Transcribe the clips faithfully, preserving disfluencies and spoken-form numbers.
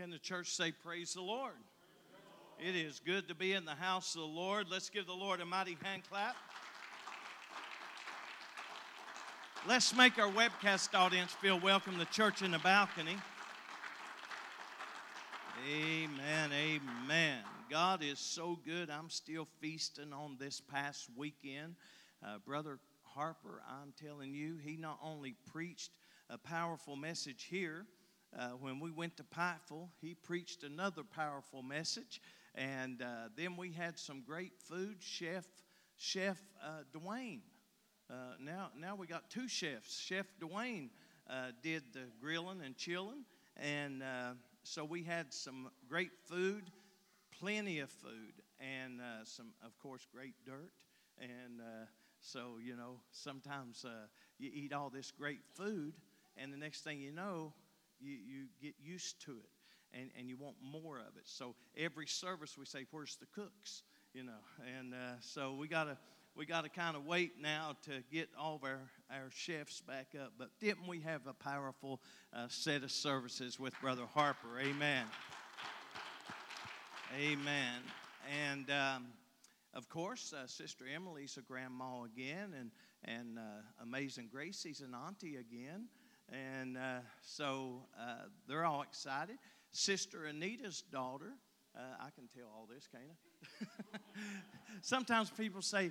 Can the church say praise the Lord? Praise the Lord. It is good to be in the house of the Lord. Let's give the Lord a mighty hand clap. Let's make our webcast audience feel welcome, the church in the balcony. Amen, amen. God is so good. I'm still feasting on this past weekend. Uh, Brother Harper, I'm telling you, he not only preached a powerful message here, uh, when we went to Pineville, he preached another powerful message, and uh, then we had some great food. Chef Chef uh, Dwayne, uh, now, now we got two chefs. Chef Dwayne uh, did the grilling and chilling, and uh, so we had some great food, plenty of food, and uh, some, of course, great dirt, and uh, so, you know, sometimes uh, you eat all this great food, and the next thing you know, you, you get used to it, and, and you want more of it. So every service we say, where's the cooks? You know, and uh, so we gotta we gotta kind of wait now to get all of our, our chefs back up. But didn't we have a powerful uh, set of services with Brother Harper? Amen. Amen. And um, of course, uh, Sister Emily's a grandma again, and and uh, Amazing Gracie's an auntie again. And uh, so uh, they're all excited. Sister Anita's daughter, uh, I can tell all this, can't I? Sometimes people say,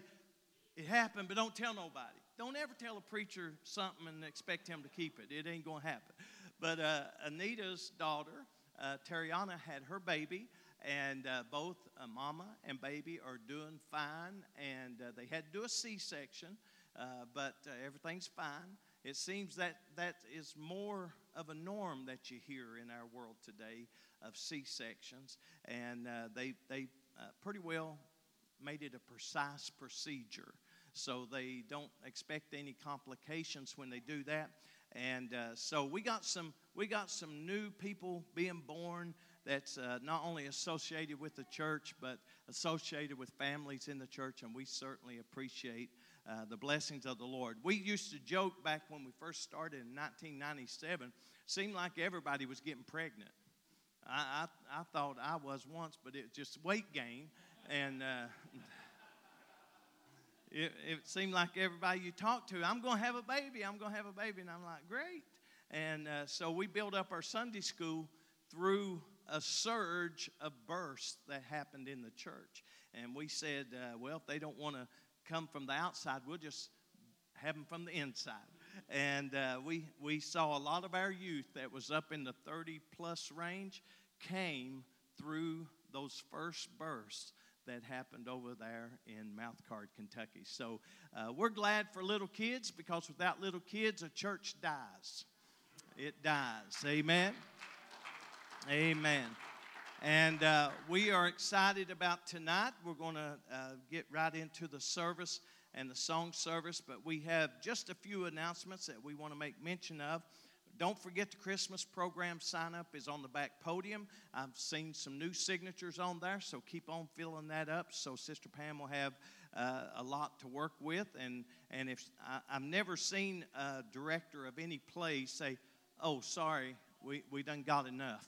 it happened, but don't tell nobody. Don't ever tell a preacher something and expect him to keep it. It ain't going to happen. But uh, Anita's daughter, uh, Tariana, had her baby, and uh, both uh, mama and baby are doing fine. And uh, they had to do a C-section, uh, but uh, everything's fine. It seems that that is more of a norm that you hear in our world today of C-sections, and uh, they they uh, pretty well made it a precise procedure, so they don't expect any complications when they do that. And uh, so we got some we got some new people being born. That's uh, not only associated with the church, but associated with families in the church, and we certainly appreciate Uh, the blessings of the Lord. We used to joke back when we first started in nineteen ninety-seven, seemed like everybody was getting pregnant. I I, I thought I was once, but it was just weight gain, and uh, it, it seemed like everybody you talked to, I'm going to have a baby, I'm going to have a baby, and I'm like, great. And uh, so we built up our Sunday school through a surge of births that happened in the church. And we said, uh, well, if they don't want to come from the outside, we'll just have them from the inside. And uh, we we saw a lot of our youth that was up in the thirty plus range came through those first bursts that happened over there in Mouthcard, Kentucky. So uh, we're glad for little kids, because without little kids, a church dies. It dies. Amen. Amen. And uh, we are excited about tonight. We're going to uh, get right into the service and the song service, but we have just a few announcements that we want to make mention of. Don't forget the Christmas program sign-up is on the back podium. I've seen some new signatures on there, so keep on filling that up so Sister Pam will have uh, a lot to work with. And, and if I, I've never seen a director of any play say, oh, sorry, we, we done got enough.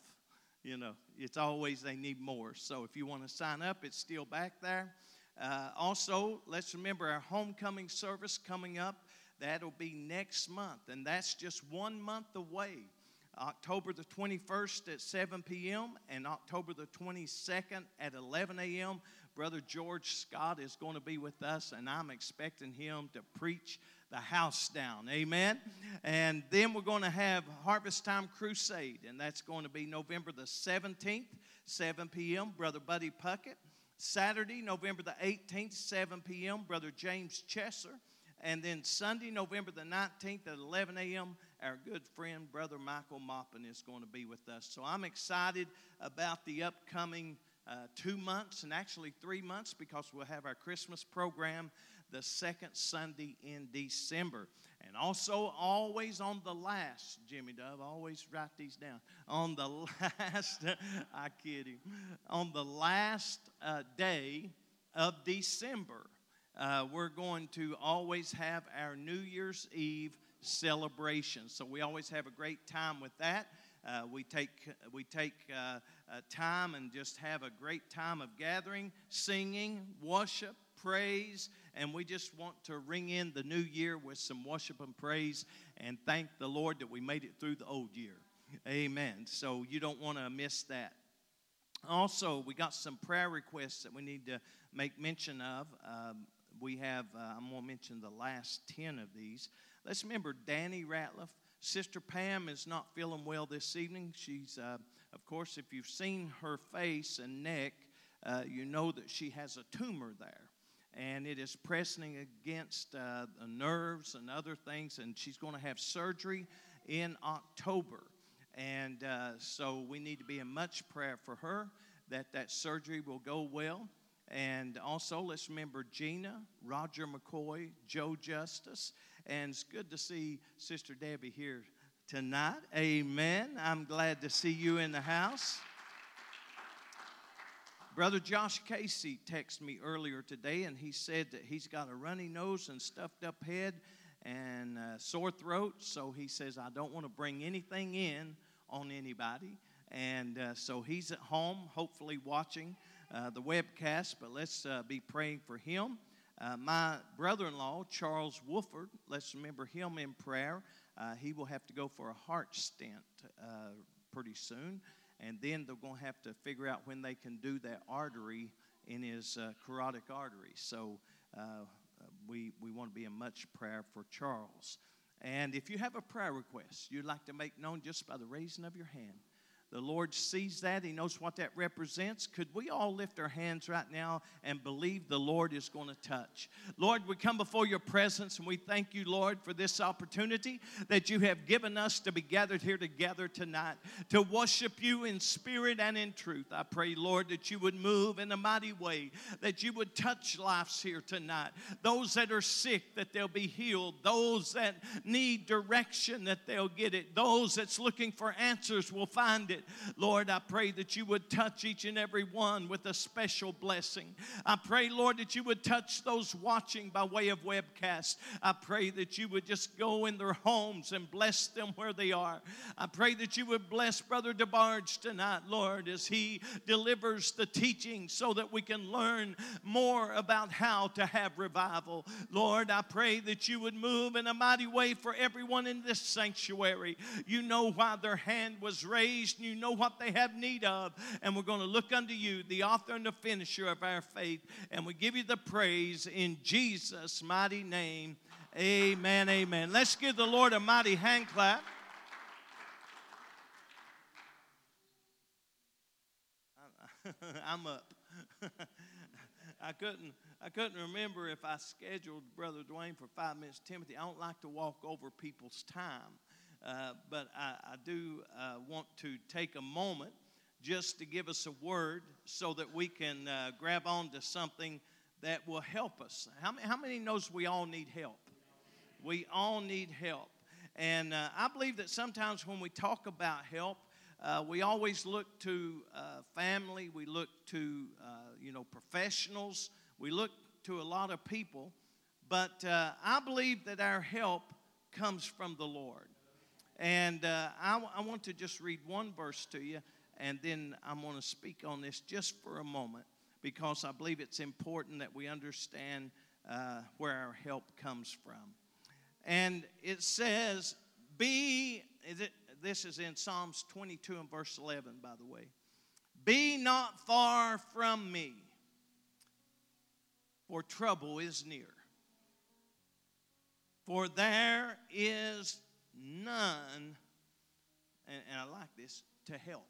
You know, it's always they need more. So if you want to sign up, it's still back there. Uh, also, let's remember our homecoming service coming up. That'll be next month, and that's just one month away. October the twenty-first at seven p.m. and October the twenty-second at eleven a.m. Brother George Scott is going to be with us, and I'm expecting him to preach the house down. Amen. And then we're going to have Harvest Time Crusade, and that's going to be November the seventeenth, seven p.m., Brother Buddy Puckett. Saturday, November the eighteenth, seven p.m., Brother James Chesser. And then Sunday, November the nineteenth at eleven a.m., our good friend, Brother Michael Maupin, is going to be with us. So I'm excited about the upcoming uh, two months, and actually three months, because we'll have our Christmas program the second Sunday in December. And also, always on the last, Jimmy Dove, always write these down. On the last, I kid him, on the last uh, day of December, uh, we're going to always have our New Year's Eve celebration. So we always have a great time with that. Uh, we take we take uh, uh, time and just have a great time of gathering, singing, worship, praise, and we just want to ring in the new year with some worship and praise and thank the Lord that we made it through the old year. Amen. So you don't want to miss that. Also, we got some prayer requests that we need to make mention of. Um, we have, uh, I'm going to mention the last ten of these. Let's remember Danny Ratliff. Sister Pam is not feeling well this evening. She's, uh, of course, if you've seen her face and neck, uh, you know that she has a tumor there. And it is pressing against uh, the nerves and other things, and she's going to have surgery in October. And uh, so we need to be in much prayer for her, that that surgery will go well. And also, let's remember Gina, Roger McCoy, Joe Justice. And it's good to see Sister Debbie here tonight. Amen. I'm glad to see you in the house. Brother Josh Casey texted me earlier today, and he said that he's got a runny nose and stuffed up head and uh, sore throat. So he says, I don't want to bring anything in on anybody. And uh, so he's at home, hopefully watching uh, the webcast, but let's uh, be praying for him. Uh, my brother-in-law, Charles Wolford, let's remember him in prayer. Uh, he will have to go for a heart stent uh, pretty soon. And then they're going to have to figure out when they can do that artery in his uh, carotid artery. So uh, we we want to be in much prayer for Charles. And if you have a prayer request you'd like to make known just by the raising of your hand, the Lord sees that. He knows what that represents. Could we all lift our hands right now and believe the Lord is going to touch? Lord, we come before your presence, and we thank you, Lord, for this opportunity that you have given us to be gathered here together tonight to worship you in spirit and in truth. I pray, Lord, that you would move in a mighty way, that you would touch lives here tonight. Those that are sick, that they'll be healed. Those that need direction, that they'll get it. Those that's looking for answers will find it. Lord, I pray that you would touch each and every one with a special blessing. I pray, Lord, that you would touch those watching by way of webcast. I pray that you would just go in their homes and bless them where they are. I pray that you would bless Brother DeBarge tonight, Lord, as he delivers the teaching so that we can learn more about how to have revival. Lord, I pray that you would move in a mighty way for everyone in this sanctuary. You know why their hand was raised. You know what they have need of, and we're going to look unto you, the author and the finisher of our faith, and we give you the praise in Jesus' mighty name. Amen, amen. Let's give the Lord a mighty hand clap. I'm up. I couldn't I couldn't remember if I scheduled Brother Dwayne for five minutes. Timothy, I don't like to walk over people's time. Uh, but I, I do uh, want to take a moment just to give us a word so that we can uh, grab on to something that will help us. How many, how many knows we all need help? We all need help. And uh, I believe that sometimes when we talk about help, uh, we always look to uh, family, we look to, uh, you know, professionals, we look to a lot of people. But uh, I believe that our help comes from the Lord. And uh, I, w- I want to just read one verse to you, and then I'm going to speak on this just for a moment, because I believe it's important that we understand uh, where our help comes from. And it says, be, is it, this is in Psalms twenty-two and verse eleven, by the way. Be not far from me, for trouble is near. For there is none, and, and I like this, to help.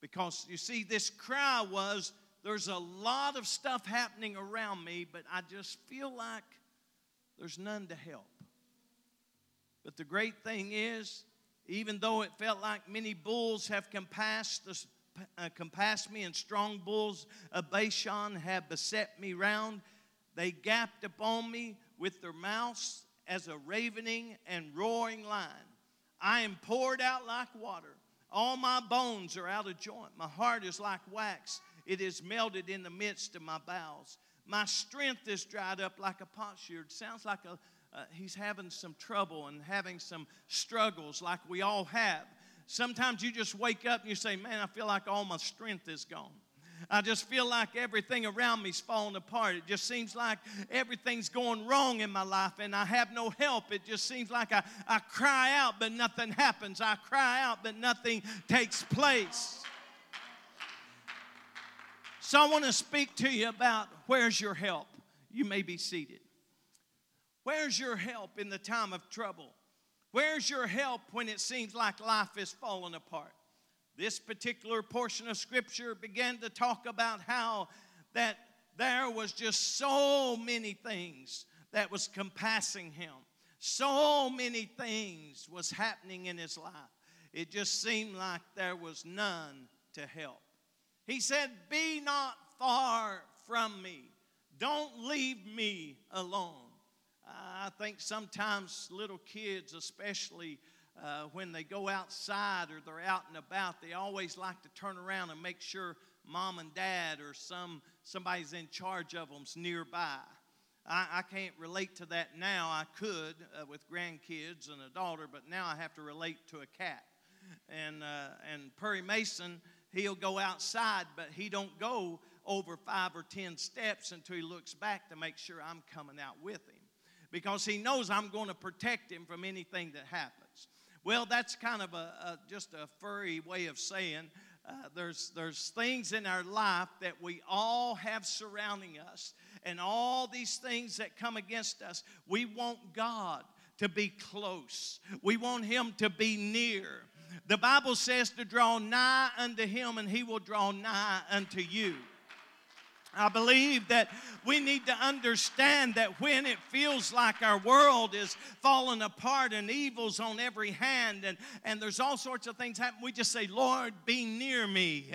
Because, you see, this cry was, there's a lot of stuff happening around me, but I just feel like there's none to help. But the great thing is, even though it felt like many bulls have compassed, the, uh, compassed me, and strong bulls of Bashan have beset me round, they gaped upon me with their mouths as a ravening and roaring lion. I am poured out like water. All my bones are out of joint. My heart is like wax. It is melted in the midst of my bowels. My strength is dried up like a potsherd. Sounds like a, uh, he's having some trouble and having some struggles like we all have. Sometimes you just wake up and you say, man, I feel like all my strength is gone. I just feel like everything around me is falling apart. It just seems like everything's going wrong in my life, and I have no help. It just seems like I, I cry out, but nothing happens. I cry out, but nothing takes place. So I want to speak to you about where's your help. You may be seated. Where's your help in the time of trouble? Where's your help when it seems like life is falling apart? This particular portion of Scripture began to talk about how that there was just so many things that was compassing him. So many things was happening in his life. It just seemed like there was none to help. He said, be not far from me. Don't leave me alone. I think sometimes little kids, especially uh, when they go outside or they're out and about, they always like to turn around and make sure mom and dad or some somebody's in charge of them's nearby. I, I can't relate to that now. I could uh, with grandkids and a daughter, but now I have to relate to a cat. And uh, and Perry Mason, he'll go outside, but he don't go over five or ten steps until he looks back to make sure I'm coming out with him, because he knows I'm going to protect him from anything that happens. Well, that's kind of a, a just a furry way of saying uh, there's there's things in our life that we all have surrounding us, and all these things that come against us, we want God to be close. We want him to be near. The Bible says to draw nigh unto him, and he will draw nigh unto you. I believe that we need to understand that when it feels like our world is falling apart and evil's on every hand, and, and there's all sorts of things happen, we just say, Lord, be near me.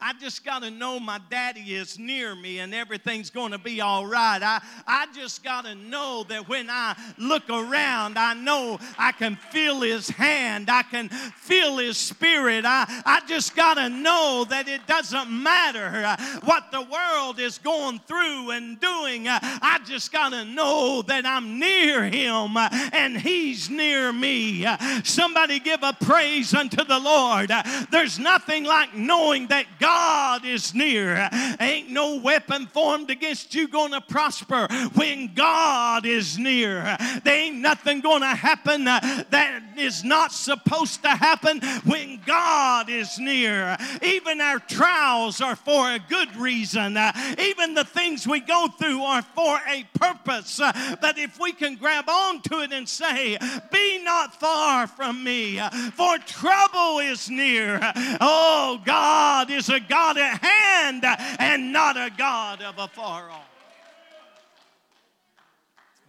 I just got to know my daddy is near me and everything's going to be all right. I, I just got to know that when I look around, I know I can feel his hand. I can feel his spirit. I, I just got to know that it doesn't matter what the world is is going through and doing. I just got to know that I'm near him and he's near me. Somebody give a praise unto the Lord. There's nothing like knowing that God is near. Ain't no weapon formed against you going to prosper when God is near. There ain't nothing going to happen that is not supposed to happen when God is near. Even our trials are for a good reason. Even the things we go through are for a purpose. But if we can grab on to it and say, be not far from me, for trouble is near. Oh, God is a God at hand and not a God of afar off.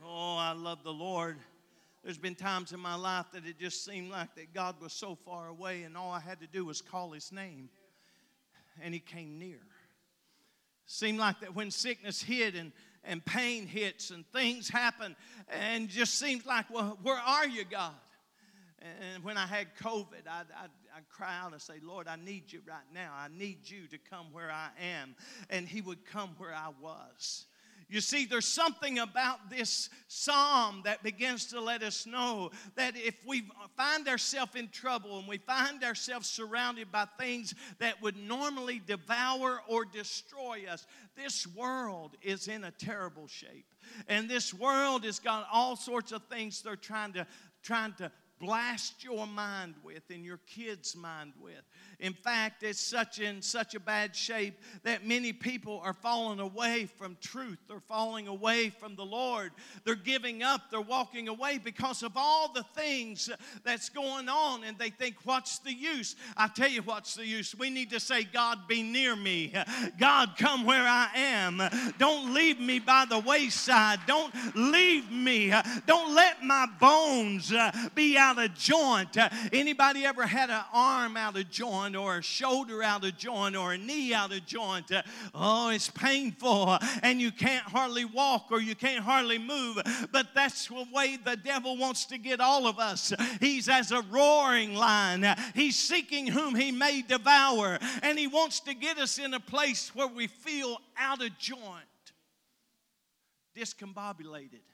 Oh, I love the Lord. There's been times in my life that it just seemed like that God was so far away, and all I had to do was call his name, and he came near. Seemed like that when sickness hit and, and pain hits and things happen, and just seems like, well, where are you, God? And when I had COVID, I'd, I'd, I'd cry out and say, Lord, I need you right now. I need you to come where I am. And he would come where I was. You see, there's something about this psalm that begins to let us know that if we find ourselves in trouble and we find ourselves surrounded by things that would normally devour or destroy us, this world is in a terrible shape. And this world has got all sorts of things they're trying to trying to. blast your mind with and your kids' mind with. In fact, it's such in such a bad shape that many people are falling away from truth. They're falling away from the Lord. They're giving up. They're walking away because of all the things that's going on, and they think, what's the use? I tell you what's the use. We need to say, God, be near me. God, come where I am. Don't leave me by the wayside. Don't leave me. Don't let my bones be out out of joint. Uh, anybody ever had an arm out of joint or a shoulder out of joint or a knee out of joint? Uh, oh, it's painful uh, and you can't hardly walk or you can't hardly move. But that's the way the devil wants to get all of us. He's as a roaring lion. Uh, he's seeking whom he may devour, and he wants to get us in a place where we feel out of joint, discombobulated,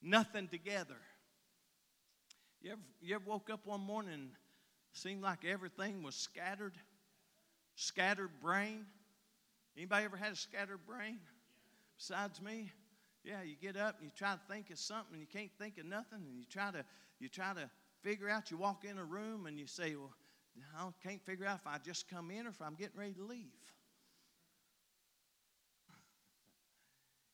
nothing together. You ever, you ever woke up one morning Seemed like everything was scattered. Scattered brain. Anybody ever had a scattered brain? Besides me? Yeah, you get up and you try to think of something and you can't think of nothing, and you try to you try to figure out. You walk in a room and you say, well, I can't figure out if I just come in or if I'm getting ready to leave.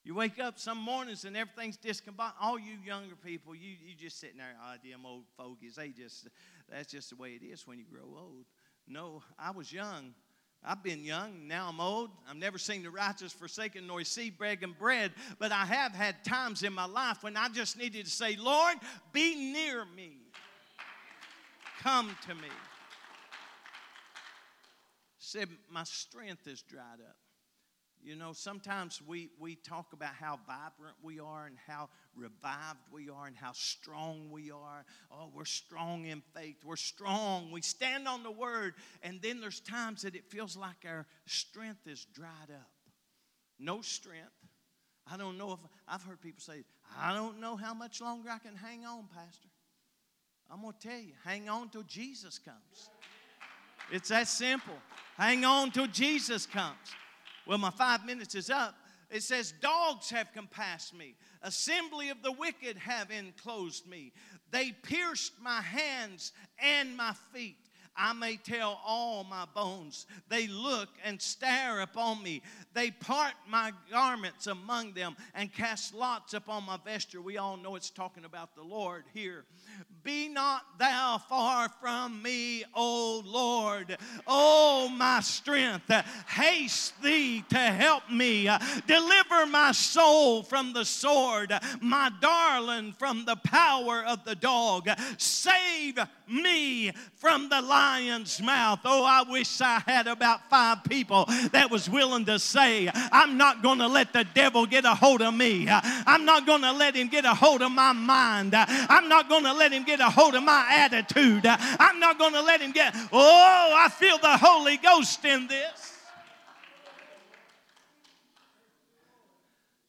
You wake up some mornings and everything's discombobulated. All you younger people, you you just sitting there, oh, them old fogies, they just, that's just the way it is when you grow old. No, I was young. I've been young. Now I'm old. I've never seen the righteous forsaken nor seed begging bread. But I have had times in my life when I just needed to say, Lord, be near me. Come to me. Said, my strength is dried up. You know, sometimes we, we talk about how vibrant we are and how revived we are and how strong we are. Oh, we're strong in faith. We're strong. We stand on the word. And then there's times that it feels like our strength is dried up. No strength. I don't know if, I've heard people say, I don't know how much longer I can hang on, Pastor. I'm going to tell you, hang on till Jesus comes. It's that simple. Hang on till Jesus comes. Well, my five minutes is up. It says, dogs have compassed me. Assembly of the wicked have enclosed me. They pierced my hands and my feet. I may tell all my bones. They look and stare upon me. They part my garments among them and cast lots upon my vesture. We all know it's talking about the Lord here. Be not thou far from me, O Lord, O my strength. Haste thee to help me. Deliver my soul from the sword, my darling from the power of the dog. Save me from the lion. Lion's mouth. Oh, I wish I had about five people that was willing to say, I'm not going to let the devil get a hold of me. I'm not going to let him get a hold of my mind. I'm not going to let him get a hold of my attitude. I'm not going to let him get, oh, I feel the Holy Ghost in this.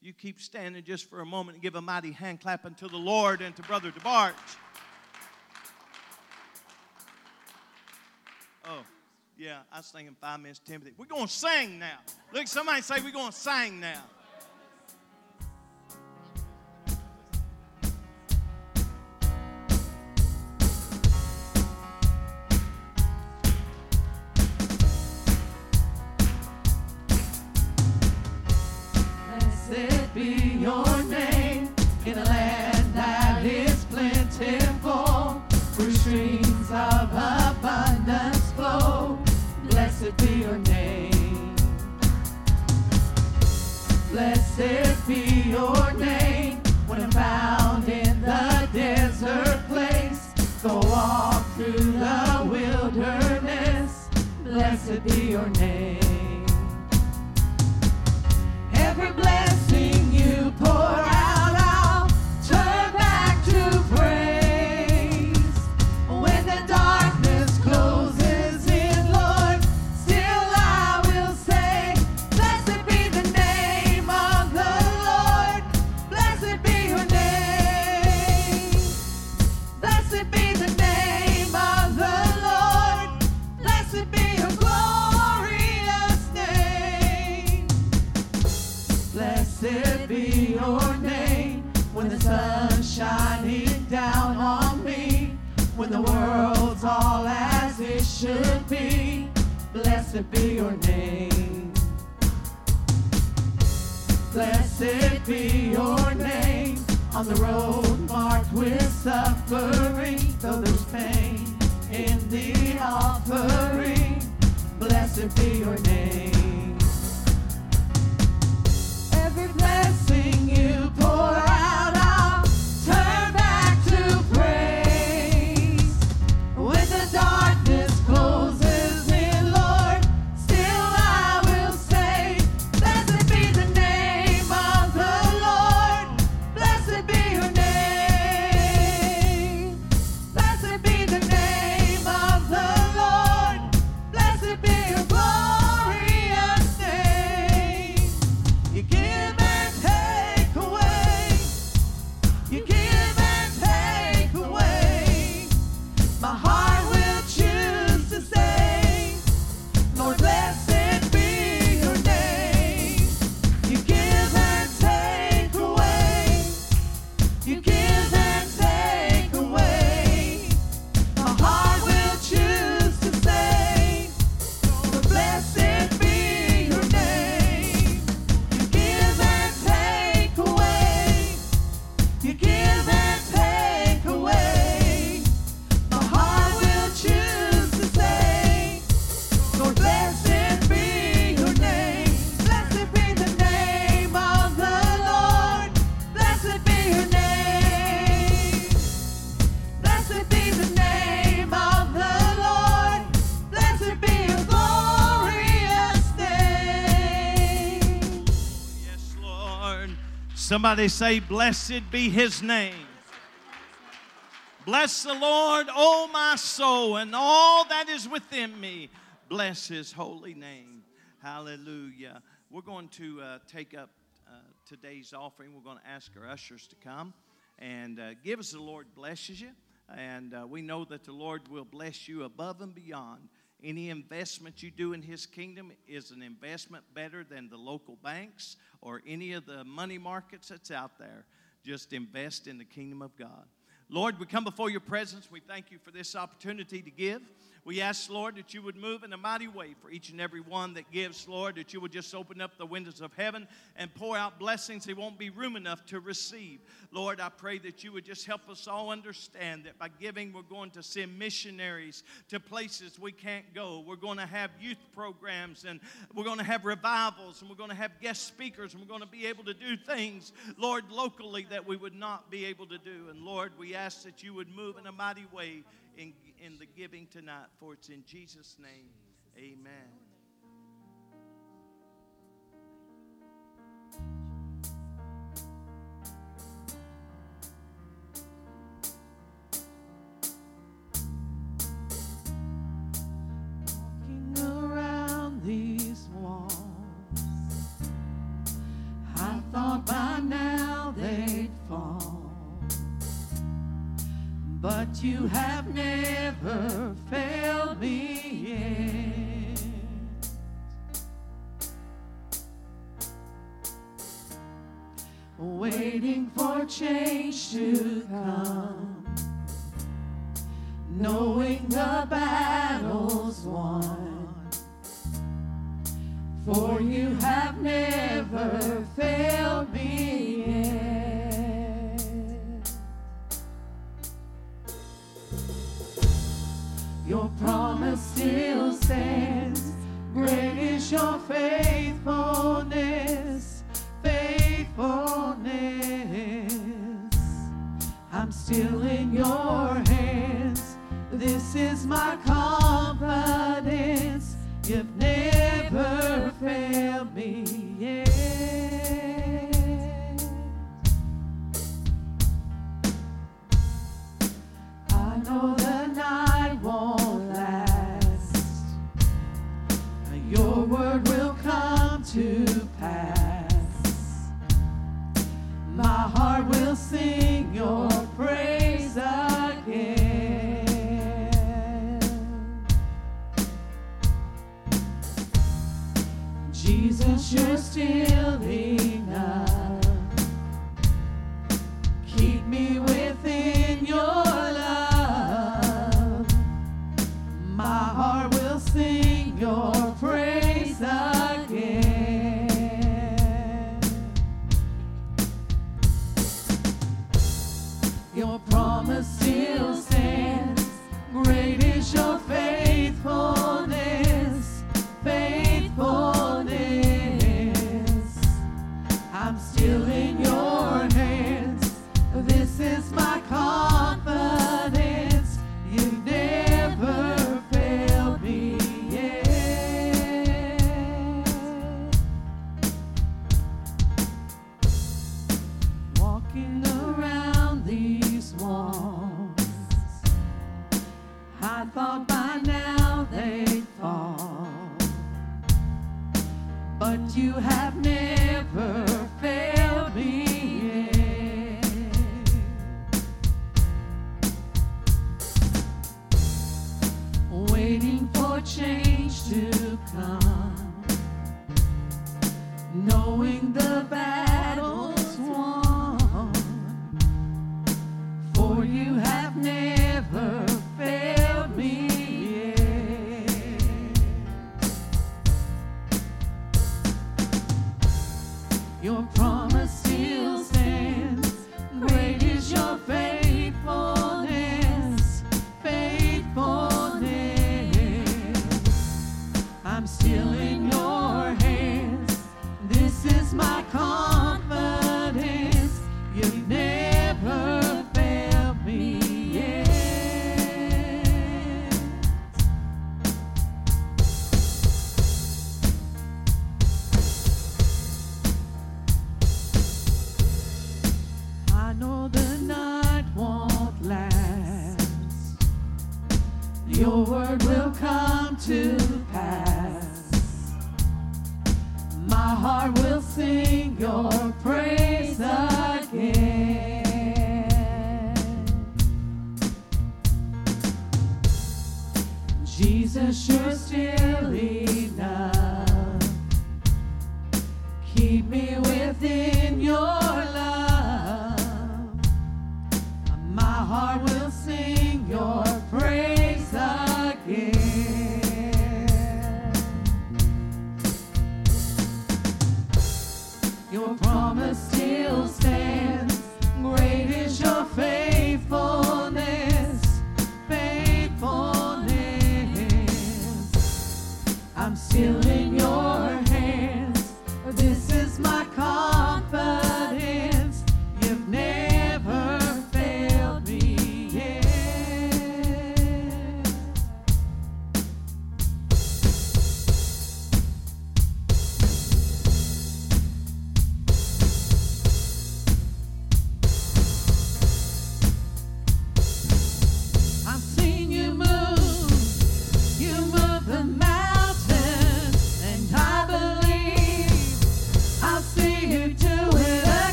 You keep standing just for a moment and give a mighty hand clap unto the Lord and to Brother DeBarge. Oh, yeah, I was thinking five minutes, Timothy. We're going to sing now. Look, somebody say we're going to sing now. Blessed be your name in a land that is plentiful, through streams of abundance. Blessed be your name. Blessed be your name. When I'm found in the desert place, go walk through the wilderness. Blessed be your name. Every blessing you pour out, I'll turn back to praise. When the darkness closes, shining down on me, when the world's all as it should be. Blessed be your name. Blessed be your name. On the road marked with suffering, though there's pain in the offering. Blessed be your name. Every blessing you pour out, turn back to praise. When the darkness closes in, Lord, still I will say, blessed be the name of the Lord. Blessed be your name. Blessed be the name of the Lord. Blessed be your glory. Somebody say, blessed be his name. Bless the Lord, O my soul, and all that is within me. Bless his holy name. Hallelujah. We're going to uh, take up uh, today's offering. We're going to ask our ushers to come and uh, give as the Lord blesses you. And uh, we know that the Lord will bless you above and beyond. Any investment you do in his kingdom is an investment better than the local banks or any of the money markets that's out there. Just invest in the kingdom of God. Lord, we come before your presence. We thank you for this opportunity to give. We ask, Lord, that you would move in a mighty way for each and every one that gives, Lord, that you would just open up the windows of heaven and pour out blessings. There won't be room enough to receive. Lord, I pray that you would just help us all understand that by giving, we're going to send missionaries to places we can't go. We're going to have youth programs, and we're going to have revivals, and we're going to have guest speakers, and we're going to be able to do things, Lord, locally that we would not be able to do. And, Lord, we ask ask that you would move in a mighty way in, in the giving tonight, for it's in Jesus' name. Amen. Walking around these walls, I thought by now they'd fall. But you have never failed me yet. Waiting for change to come, knowing the battle's won. For you have never failed me yet. Your promise still stands. Great is your faithfulness, faithfulness. I'm still in your hands. This is my confidence. You've never failed me yet. I know the night won't. Your word will come to pass. My heart will sing your praise again. Jesus, you're still enough. Keep me within your love. My heart will sing your praise again. Your promise still stands. Great is your faithfulness, faithfulness. I'm still in your hands. This is my confidence. You've never failed me. I thought by now they'd fall, but you have never failed me yet. Waiting for change to come, knowing the battle's won.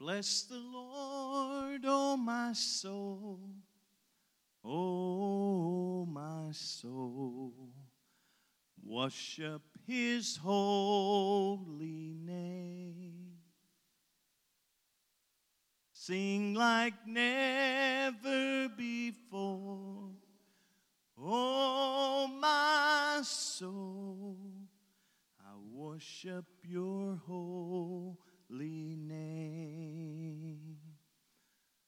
Bless the Lord, oh my soul, oh my soul, worship his holy name. Sing like never before, oh my soul, I worship your holy name.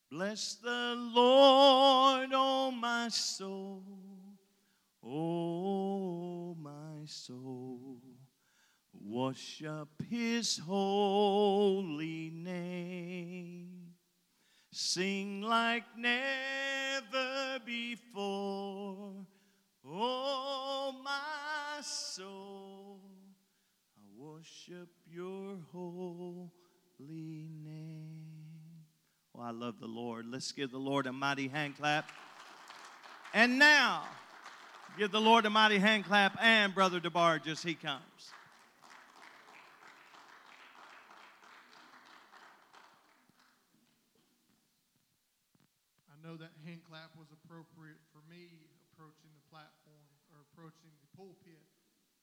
Bless the Lord, oh my soul, oh my soul, worship his holy name. Sing like never before, oh my soul, I worship your holy name. Oh, I love the Lord. Let's give the Lord a mighty hand clap. And now, give the Lord a mighty hand clap and Brother DeBarge as he comes. I know that hand clap was appropriate for me approaching the platform or approaching the pulpit,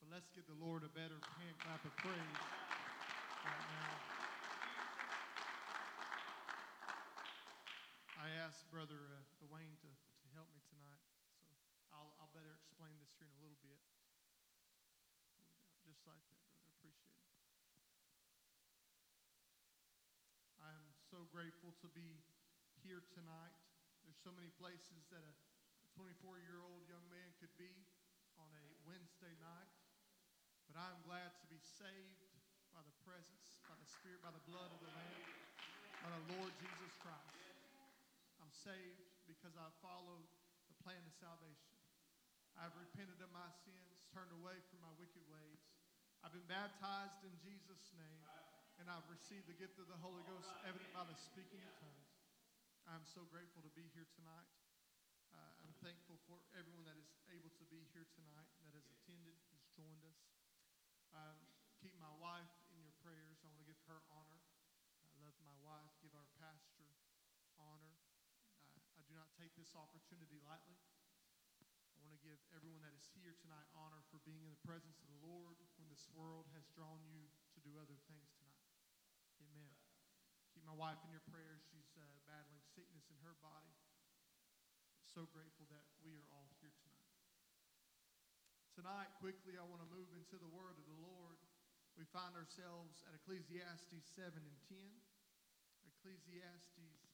but let's give the Lord a better hand clap of praise right now. I asked Brother uh, Dwayne to, to help me tonight, so I'll, I'll better explain this here in a little bit. Just like that, brother. Appreciate it. I am so grateful to be here tonight. There's so many places that a twenty-four-year-old young man could be on a Wednesday night, but I'm glad to be saved by the presence, by the Spirit, by the blood of the Lamb, by the Lord Jesus Christ. I'm saved because I followed the plan of salvation. I've repented of my sins, turned away from my wicked ways. I've been baptized in Jesus' name, and I've received the gift of the Holy Ghost, evident by the speaking of tongues. I'm so grateful to be here tonight. Uh, I'm thankful for everyone that is able to be here tonight, that has attended, has joined us. Um, keep my wife in your prayers. I want to give her honor. I love my wife. Give our pastor honor. Uh, I do not take this opportunity lightly. I want to give everyone that is here tonight honor for being in the presence of the Lord when this world has drawn you to do other things tonight. Amen. Keep my wife in your prayers. She's uh, battling sickness in her body. So grateful that we are all here tonight. Tonight, quickly, I want to move into the word of the Lord. We find ourselves at Ecclesiastes seven and ten. Ecclesiastes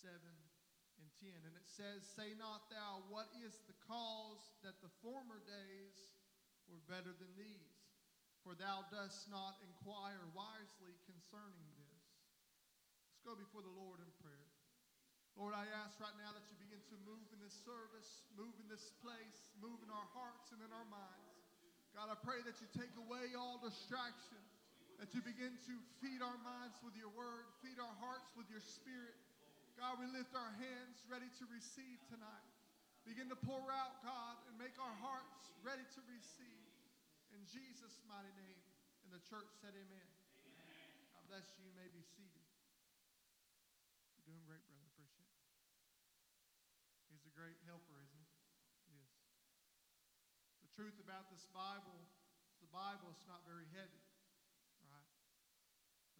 seven and ten. And it says, "Say not thou, what is the cause that the former days were better than these? For thou dost not inquire wisely concerning this." Let's go before the Lord in prayer. Lord, I ask right now that you begin to move in this service, move in this place, move in our hearts and in our minds. God, I pray that you take away all distraction, that you begin to feed our minds with your word, feed our hearts with your spirit. God, we lift our hands ready to receive tonight. Begin to pour out, God, and make our hearts ready to receive. In Jesus' mighty name, and the church said amen. Amen. God bless you. You may be seated. You're doing great, brother. Appreciate it. He's a great helper, isn't he? He is. The truth about this Bible, the Bible is not very heavy, right?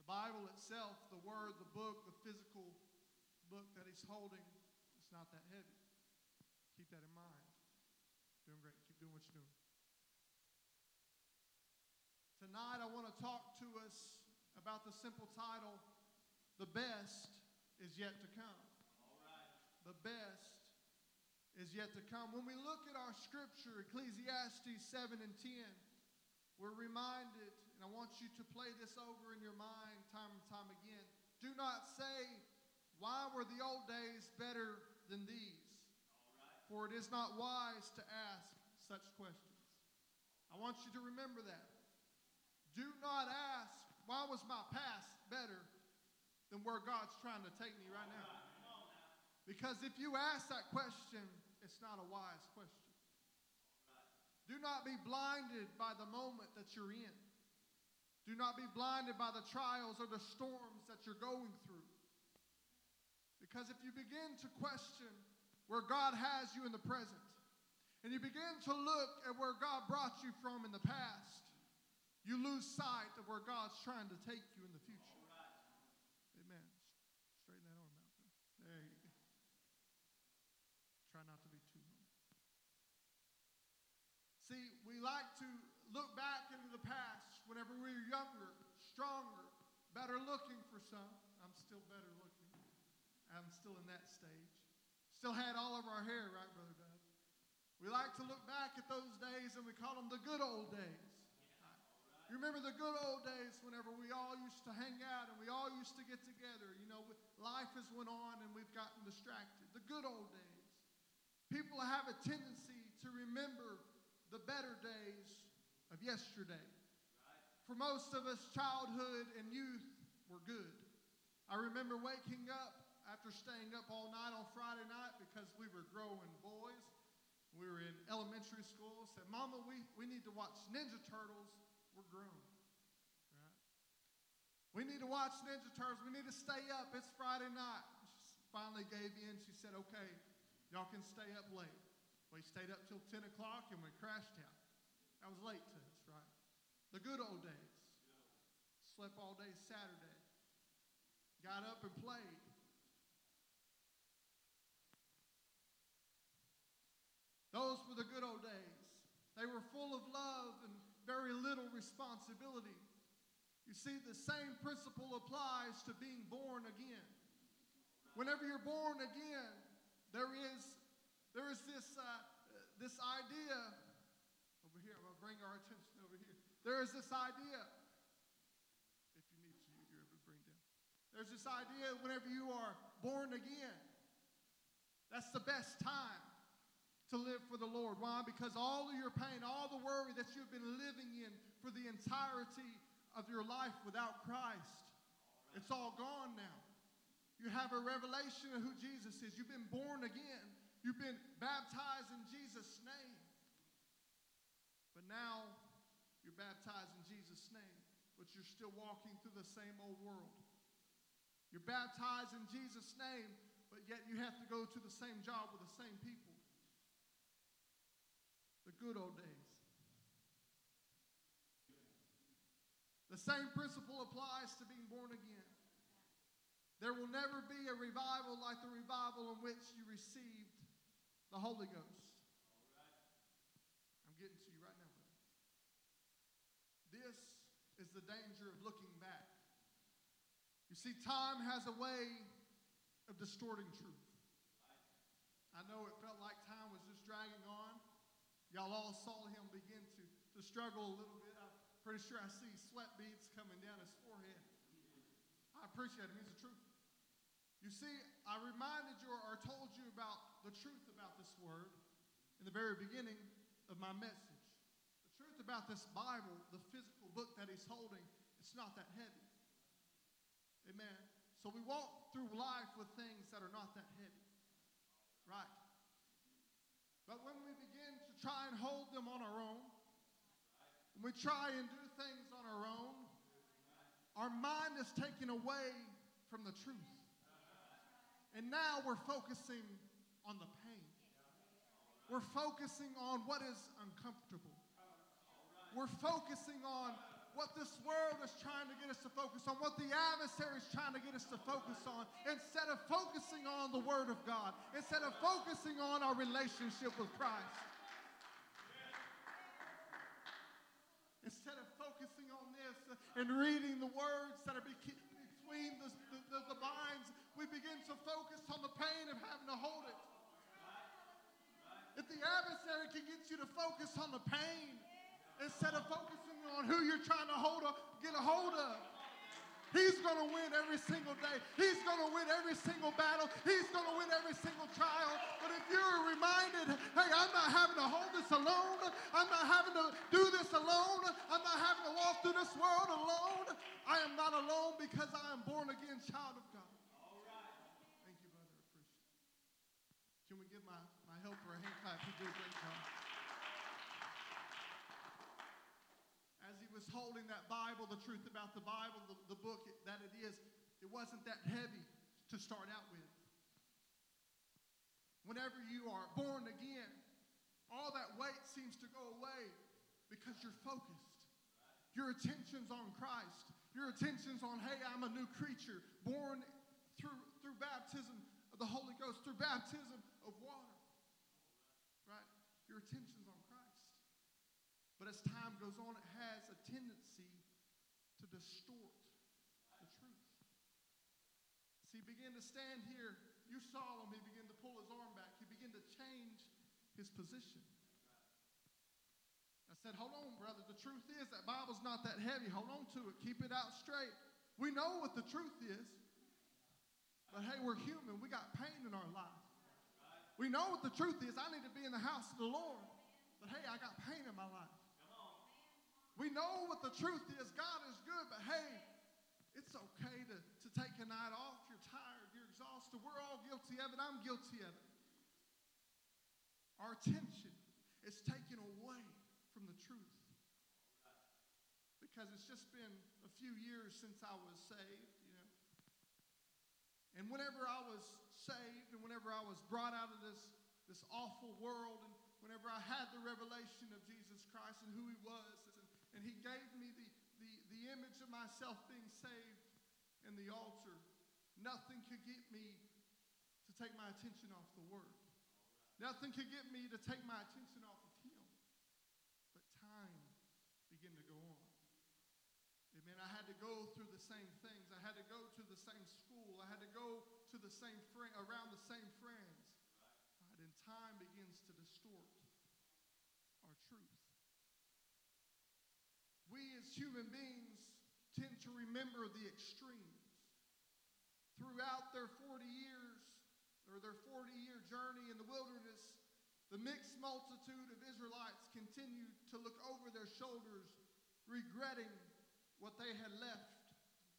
The Bible itself, the word, the book, the physical book that he's holding, it's not that heavy. Keep that in mind. Doing great. Keep doing what you're doing. Tonight I want to talk to us about the simple title, "The Best is Yet to Come." All right. The best is yet to come. When we look at our scripture, Ecclesiastes seven and ten, we're reminded, and I want you to play this over in your mind time and time again, do not say, "Why were the old days better than these?" Right. For it is not wise to ask such questions. I want you to remember that. Do not ask, "Why was my past better than where God's trying to take me right now?" Because if you ask that question, it's not a wise question. Do not be blinded by the moment that you're in. Do not be blinded by the trials or the storms that you're going through. Because if you begin to question where God has you in the present, and you begin to look at where God brought you from in the past, you lose sight of where God's trying to take you in the future. Right. Amen. Straighten that arm out. There you go. Try not to be too long. See, we like to look back into the past whenever we were younger, stronger, better looking for some. I'm still better looking. I'm still in that stage. Still had all of our hair, right, Brother Doug? We like to look back at those days, and we call them the good old days. Yeah, right. You remember the good old days whenever we all used to hang out and we all used to get together. You know, life has went on and we've gotten distracted. The good old days. People have a tendency to remember the better days of yesterday. Right. For most of us, childhood and youth were good. I remember waking up after staying up all night on Friday night because we were growing boys. We were in elementary school. Said, "Mama, we, we need to watch Ninja Turtles. We're grown." Right? We need to watch Ninja Turtles. We need to stay up. It's Friday night. finally gave in. She said, okay, y'all can stay up late. We stayed up till ten o'clock, and we crashed out. That was late to us, right? The good old days. Slept all day Saturday. Got up and played. Those were the good old days. They were full of love and very little responsibility. You see, the same principle applies to being born again. Whenever you're born again, there is there is this uh, this idea over here. I'm gonna bring our attention over here. There is this idea. If you need to, you're able to bring down. There's this idea. Whenever you are born again, that's the best time to live for the Lord. Why? Because all of your pain, all the worry that you've been living in for the entirety of your life without Christ, it's all gone now. You have a revelation of who Jesus is. You've been born again. You've been baptized in Jesus' name. But now you're baptized in Jesus' name, but you're still walking through the same old world. You're baptized in Jesus' name, but yet you have to go to the same job with the same people. The good old days. The same principle applies to being born again. There will never be a revival like the revival in which you received the Holy Ghost. I'm getting to you right now, brother. This is the danger of looking back. You see, time has a way of distorting truth. I know it felt like time was just dragging on. Y'all all saw him begin to, to struggle a little bit. I'm pretty sure I see sweat beads coming down his forehead. I appreciate him. He's the truth. You see, I reminded you or told you about the truth about this word in the very beginning of my message. The truth about this Bible, the physical book that he's holding, it's not that heavy. Amen. So we walk through life with things that are not that heavy. Right. But when we begin to try and hold them on our own, when we try and do things on our own, our mind is taken away from the truth. And now we're focusing on the pain. We're focusing on what is uncomfortable. We're focusing on what this world is trying to get us to focus on, what the adversary is trying to get us to focus on, instead of focusing on the Word of God, instead of focusing on our relationship with Christ. Instead of focusing on this and reading the words that are between the, the, the, the binds, we begin to focus on the pain of having to hold it. If the adversary can get you to focus on the pain instead of focusing on who you're trying to hold up, get a hold of, he's going to win every single day. He's going to win every single battle. He's going to win every single trial. But if you're reminded, hey, I'm not having to hold this alone. I'm not having to do this alone. I'm not having to walk through this world alone. I am not alone because I am born again child of God. All right. Thank you, brother. I appreciate it. Can we give my, my helper a hand clap? He did a great job. As he was holding that Bible, the truth about the Bible, the, the book that it is, it wasn't that heavy to start out with. Whenever you are born again, all that weight seems to go away because you're focused. Your attention's on Christ. Your attention's on, hey, I'm a new creature, born through, through baptism of the Holy Ghost, through baptism of water. Right? Your attention's on Christ. But as time goes on, it has a tendency to distort the truth. So he began to stand here. You saw him. He began to pull his arm back. He began to change his position. I said, hold on, brother. The truth is that Bible's not that heavy. Hold on to it. Keep it out straight. We know what the truth is. But, hey, we're human. We got pain in our life. We know what the truth is. I need to be in the house of the Lord. But, hey, I got pain in my life. We know what the truth is. God is good, but hey, it's okay to, to take a night off. You're tired. You're exhausted. We're all guilty of it. I'm guilty of it. Our attention is taken away from the truth because it's just been a few years since I was saved, you know. And whenever I was saved and whenever I was brought out of this, this awful world, and whenever I had the revelation of Jesus Christ and who he was, and, and he gave me the, the, the image of myself being saved in the altar, nothing could get me to take my attention off the word. Nothing could get me to take my attention off of him. But time began to go on. Amen. I had to go through the same things. I had to go to the same school. I had to go to the same friend, around the same friends. Right, and time begins to distort our truth. We as human beings tend to remember the extremes. Throughout their forty years, or their forty-year journey in the wilderness, the mixed multitude of Israelites continued to look over their shoulders, regretting what they had left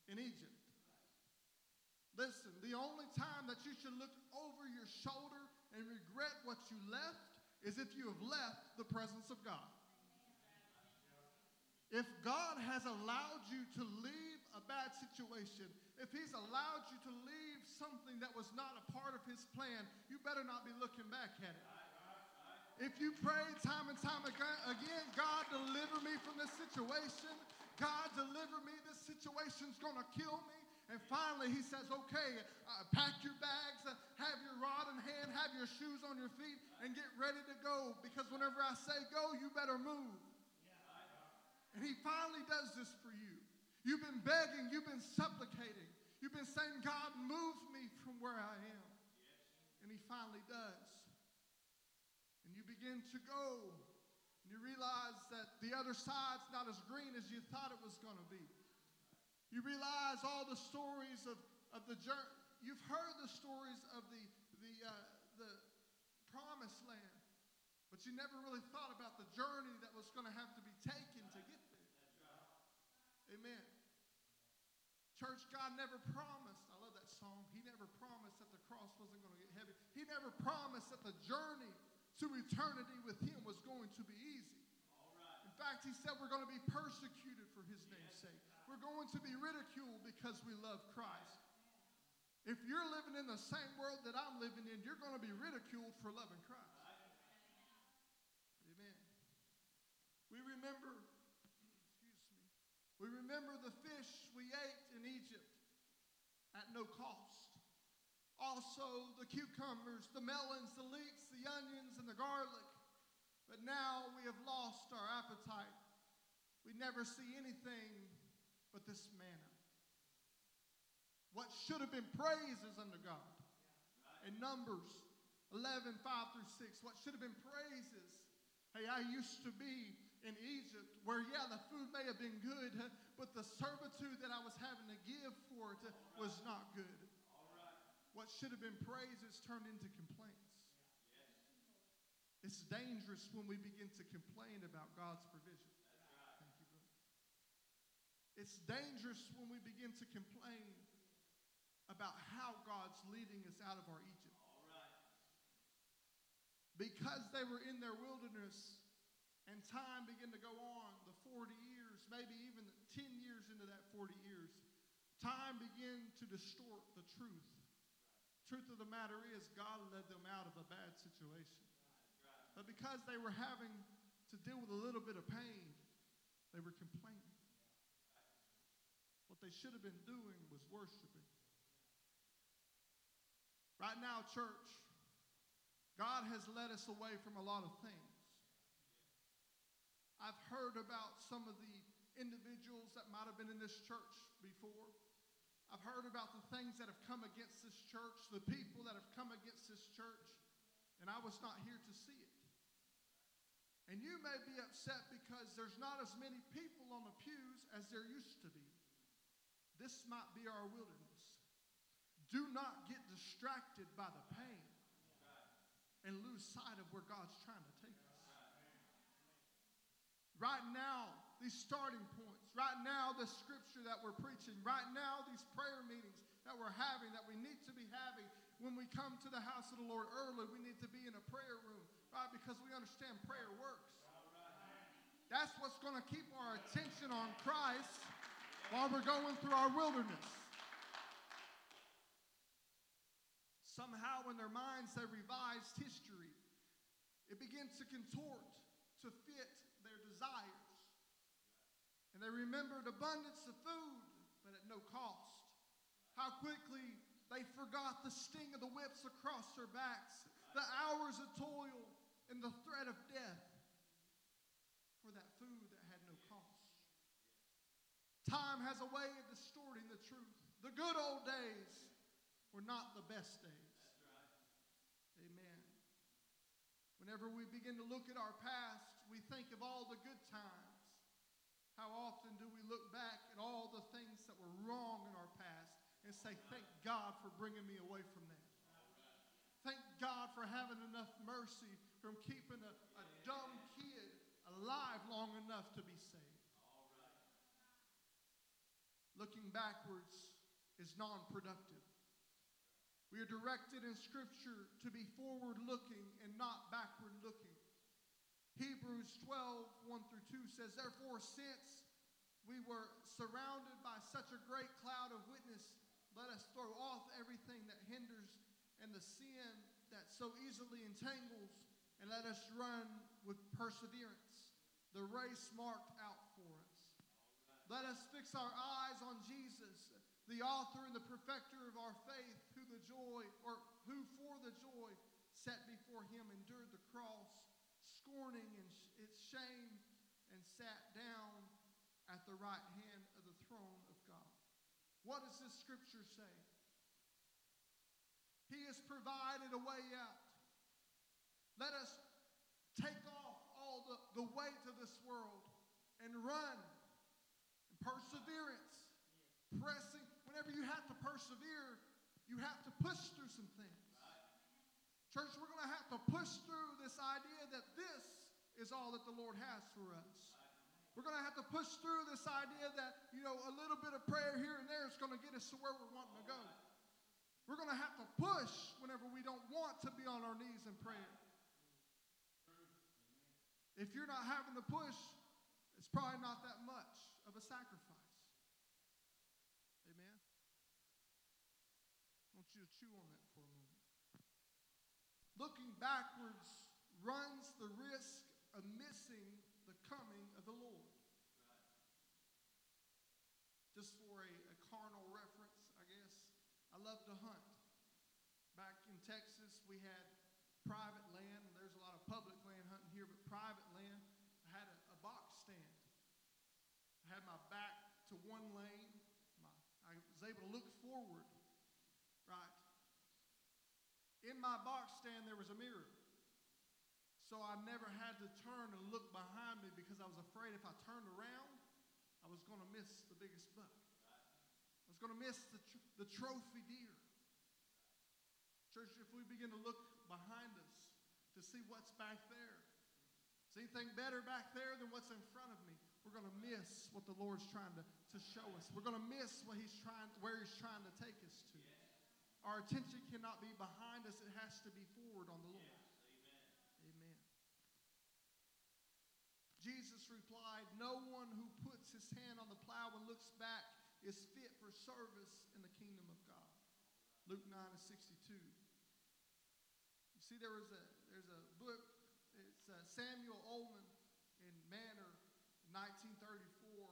in Egypt. Listen, the only time that you should look over your shoulder and regret what you left is if you have left the presence of God. If God has allowed you to leave a bad situation, if he's allowed you to leave something that was not a part of his plan, you better not be looking back at it. If you pray time and time again, God, deliver me from this situation, God, deliver me, this situation's going to kill me. And finally, he says, okay, uh, pack your bags, uh, have your rod in hand, have your shoes on your feet, and get ready to go. Because whenever I say go, you better move. Yeah. And he finally does this for you. You've been begging, you've been supplicating. You've been saying, God, move me from where I am. Yes. And he finally does. And you begin to go. You realize that the other side's not as green as you thought it was going to be. You realize all the stories of, of the journey. You've heard the stories of the, the, uh, the promised land, but you never really thought about the journey that was going to have to be taken to get there. Amen. Church, God never promised. I love that song. He never promised that the cross wasn't going to get heavy. He never promised that the journey to eternity with him was going to be easy. Right. In fact, he said we're going to be persecuted for his name's yes. sake. We're going to be ridiculed because we love Christ. If you're living in the same world that I'm living in, you're going to be ridiculed for loving Christ. Right. Amen. We remember, excuse me, we remember the fish we ate in Egypt at no cost. Also, the cucumbers, the melons, the leeks, the onions, and the garlic. But now we have lost our appetite. We never see anything but this manna. What should have been praise is unto God. In Numbers eleven, five through six, what should have been praise is, hey, I used to be in Egypt where, yeah, the food may have been good, but the servitude that I was having to give for it was not good. What should have been praise is turned into complaints. Yes. It's dangerous when we begin to complain about God's provision. Right. Thank you, brother. It's dangerous when we begin to complain about how God's leading us out of our Egypt. All right. Because they were in their wilderness and time began to go on, the forty years, maybe even ten years into that forty years, time began to distort the truth. Truth of the matter is, God led them out of a bad situation. But because they were having to deal with a little bit of pain, they were complaining. What they should have been doing was worshiping. Right now, church, God has led us away from a lot of things. I've heard about some of the individuals that might have been in this church before. I've heard about the things that have come against this church, the people that have come against this church, and I was not here to see it. And you may be upset because there's not as many people on the pews as there used to be. This might be our wilderness. Do not get distracted by the pain and lose sight of where God's trying to take us. Right now, these starting points, right now the scripture that we're preaching, right now these prayer meetings that we're having, that we need to be having when we come to the house of the Lord early, we need to be in a prayer room, right? Because we understand prayer works. That's what's going to keep our attention on Christ while we're going through our wilderness. Somehow in their minds, they revised history. It began to contort to fit their desires. And they remembered abundance of food, but at no cost. How quickly they forgot the sting of the whips across their backs, the hours of toil, and the threat of death for that food that had no cost. Time has a way of distorting the truth. The good old days were not the best days. Amen. Whenever we begin to look at our past, we think of all the good times. How often do we look back at all the things that were wrong in our past and say, thank God for bringing me away from that. Thank God for having enough mercy from keeping a, a dumb kid alive long enough to be saved. All right. Looking backwards is non-productive. We are directed in Scripture to be forward-looking and not backward-looking. Hebrews twelve, one through two says, therefore, since we were surrounded by such a great cloud of witness, let us throw off everything that hinders and the sin that so easily entangles, and let us run with perseverance the race marked out for us. Let us fix our eyes on Jesus, the author and the perfecter of our faith, who the joy, or who for the joy set before him endured the cross, scorning its shame, and sat down at the right hand of the throne of God. What does this scripture say? He has provided a way out. Let us take off all the, the weight of this world and run. And perseverance. Yes. Pressing. Whenever you have to persevere, you have to push through some things. Right. Church, we're going to have to push through this idea that this is all that the Lord has for us. Right. We're going to have to push through this idea that, you know, a little bit of prayer here and there is going to get us to where we're wanting all to go. Right. We're going to have to push whenever we don't want to be on our knees in prayer. If you're not having to push, it's probably not that much of a sacrifice. Amen? I want you to chew on that for a moment. Looking backwards runs the risk of missing the coming of the Lord. Just for a, a carnal reference, I guess. I love to hunt. Back in Texas, we had private land. There's a lot of public land hunting here, but private land. I had a, a box stand. I had my back to one lane. My, I was able to look forward, right? In my box stand, there was a mirror. So I never had to turn and look behind me because I was afraid if I turned around, I was going to miss the biggest buck. I was going to miss the, tr- the trophy deer. Church, if we begin to look behind us to see what's back there, is anything better back there than what's in front of me, we're going to miss what the Lord's trying to, to show us. We're going to miss what he's trying, where he's trying to take us to. Yeah. Our attention cannot be behind us. It has to be forward on the Lord. Yes. Amen. Amen. Jesus replied, no one who puts his hand on the plow and looks back is fit for service in the kingdom of God. Luke nine and sixty-two. You see, there was a there's a book. It's uh, Samuel Ullman in Manor, nineteen thirty-four,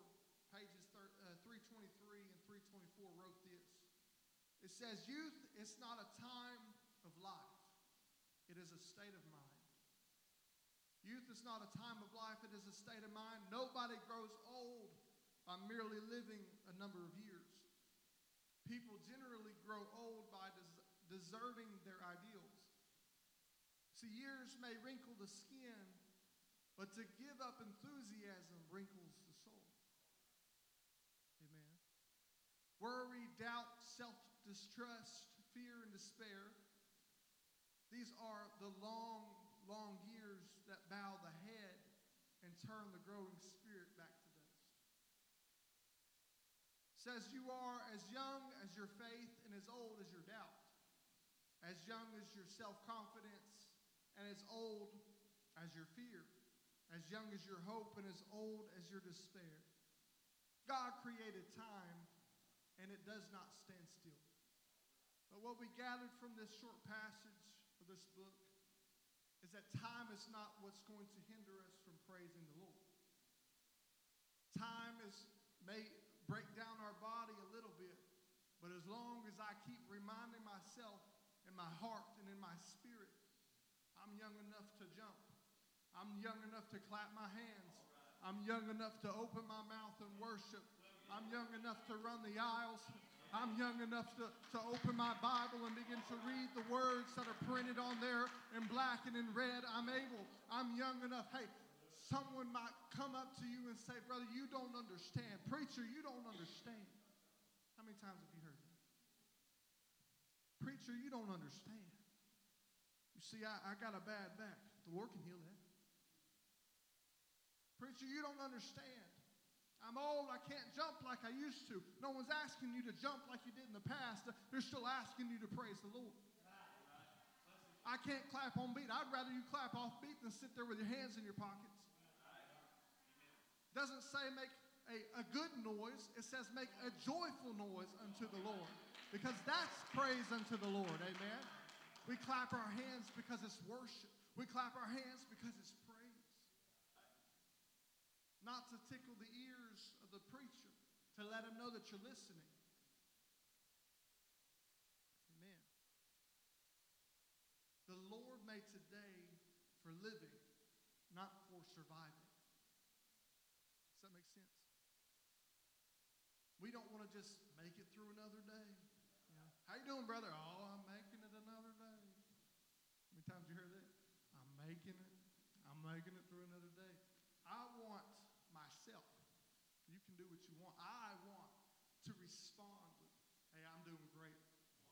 pages thir- uh, three twenty-three and three twenty-four. Wrote this. It says, "Youth is not a time of life; it is a state of mind. Youth is not a time of life; it is a state of mind. Nobody grows old by merely living a number of years. People generally grow old by des- deserving their ideals. See, years may wrinkle the skin, but to give up enthusiasm wrinkles the soul." Amen. Worry, doubt, self-distrust, fear, and despair. These are the long, long years that bow the head and turn the growing spirit back to says you are as young as your faith and as old as your doubt, as young as your self-confidence and as old as your fear, as young as your hope and as old as your despair. God created time, and it does not stand still. But what we gathered from this short passage of this book is that time is not what's going to hinder us from praising the Lord. Time is, may break down our body a little bit, but as long as I keep reminding myself in my heart and in my spirit, I'm young enough to jump. I'm young enough to clap my hands. I'm young enough to open my mouth and worship. I'm young enough to run the aisles. I'm young enough to, to open my Bible and begin to read the words that are printed on there in black and in red. I'm able. I'm young enough. Hey, someone might come up to you and say, brother, you don't understand. Preacher, you don't understand. How many times have you heard that? Preacher, you don't understand. You see, I, I got a bad back. The Lord can heal that. Preacher, you don't understand. I'm old. I can't jump like I used to. No one's asking you to jump like you did in the past. They're still asking you to praise the Lord. I can't clap on beat. I'd rather you clap off beat than sit there with your hands in your pockets. Doesn't say make a, a good noise. It says make a joyful noise unto the Lord, because that's praise unto the Lord. Amen. We clap our hands because it's worship. We clap our hands because it's praise. Not to tickle the ears of the preacher, to let him know that you're listening. Amen. The Lord made today for living, not for surviving. Does that make sense? We don't want to just make it through another day. Yeah. How you doing, brother? Oh, I'm making it another day. How many times you heard that? I'm making it. I'm making it through another day. I want myself. You can do what you want. I want to respond with, hey, I'm doing great.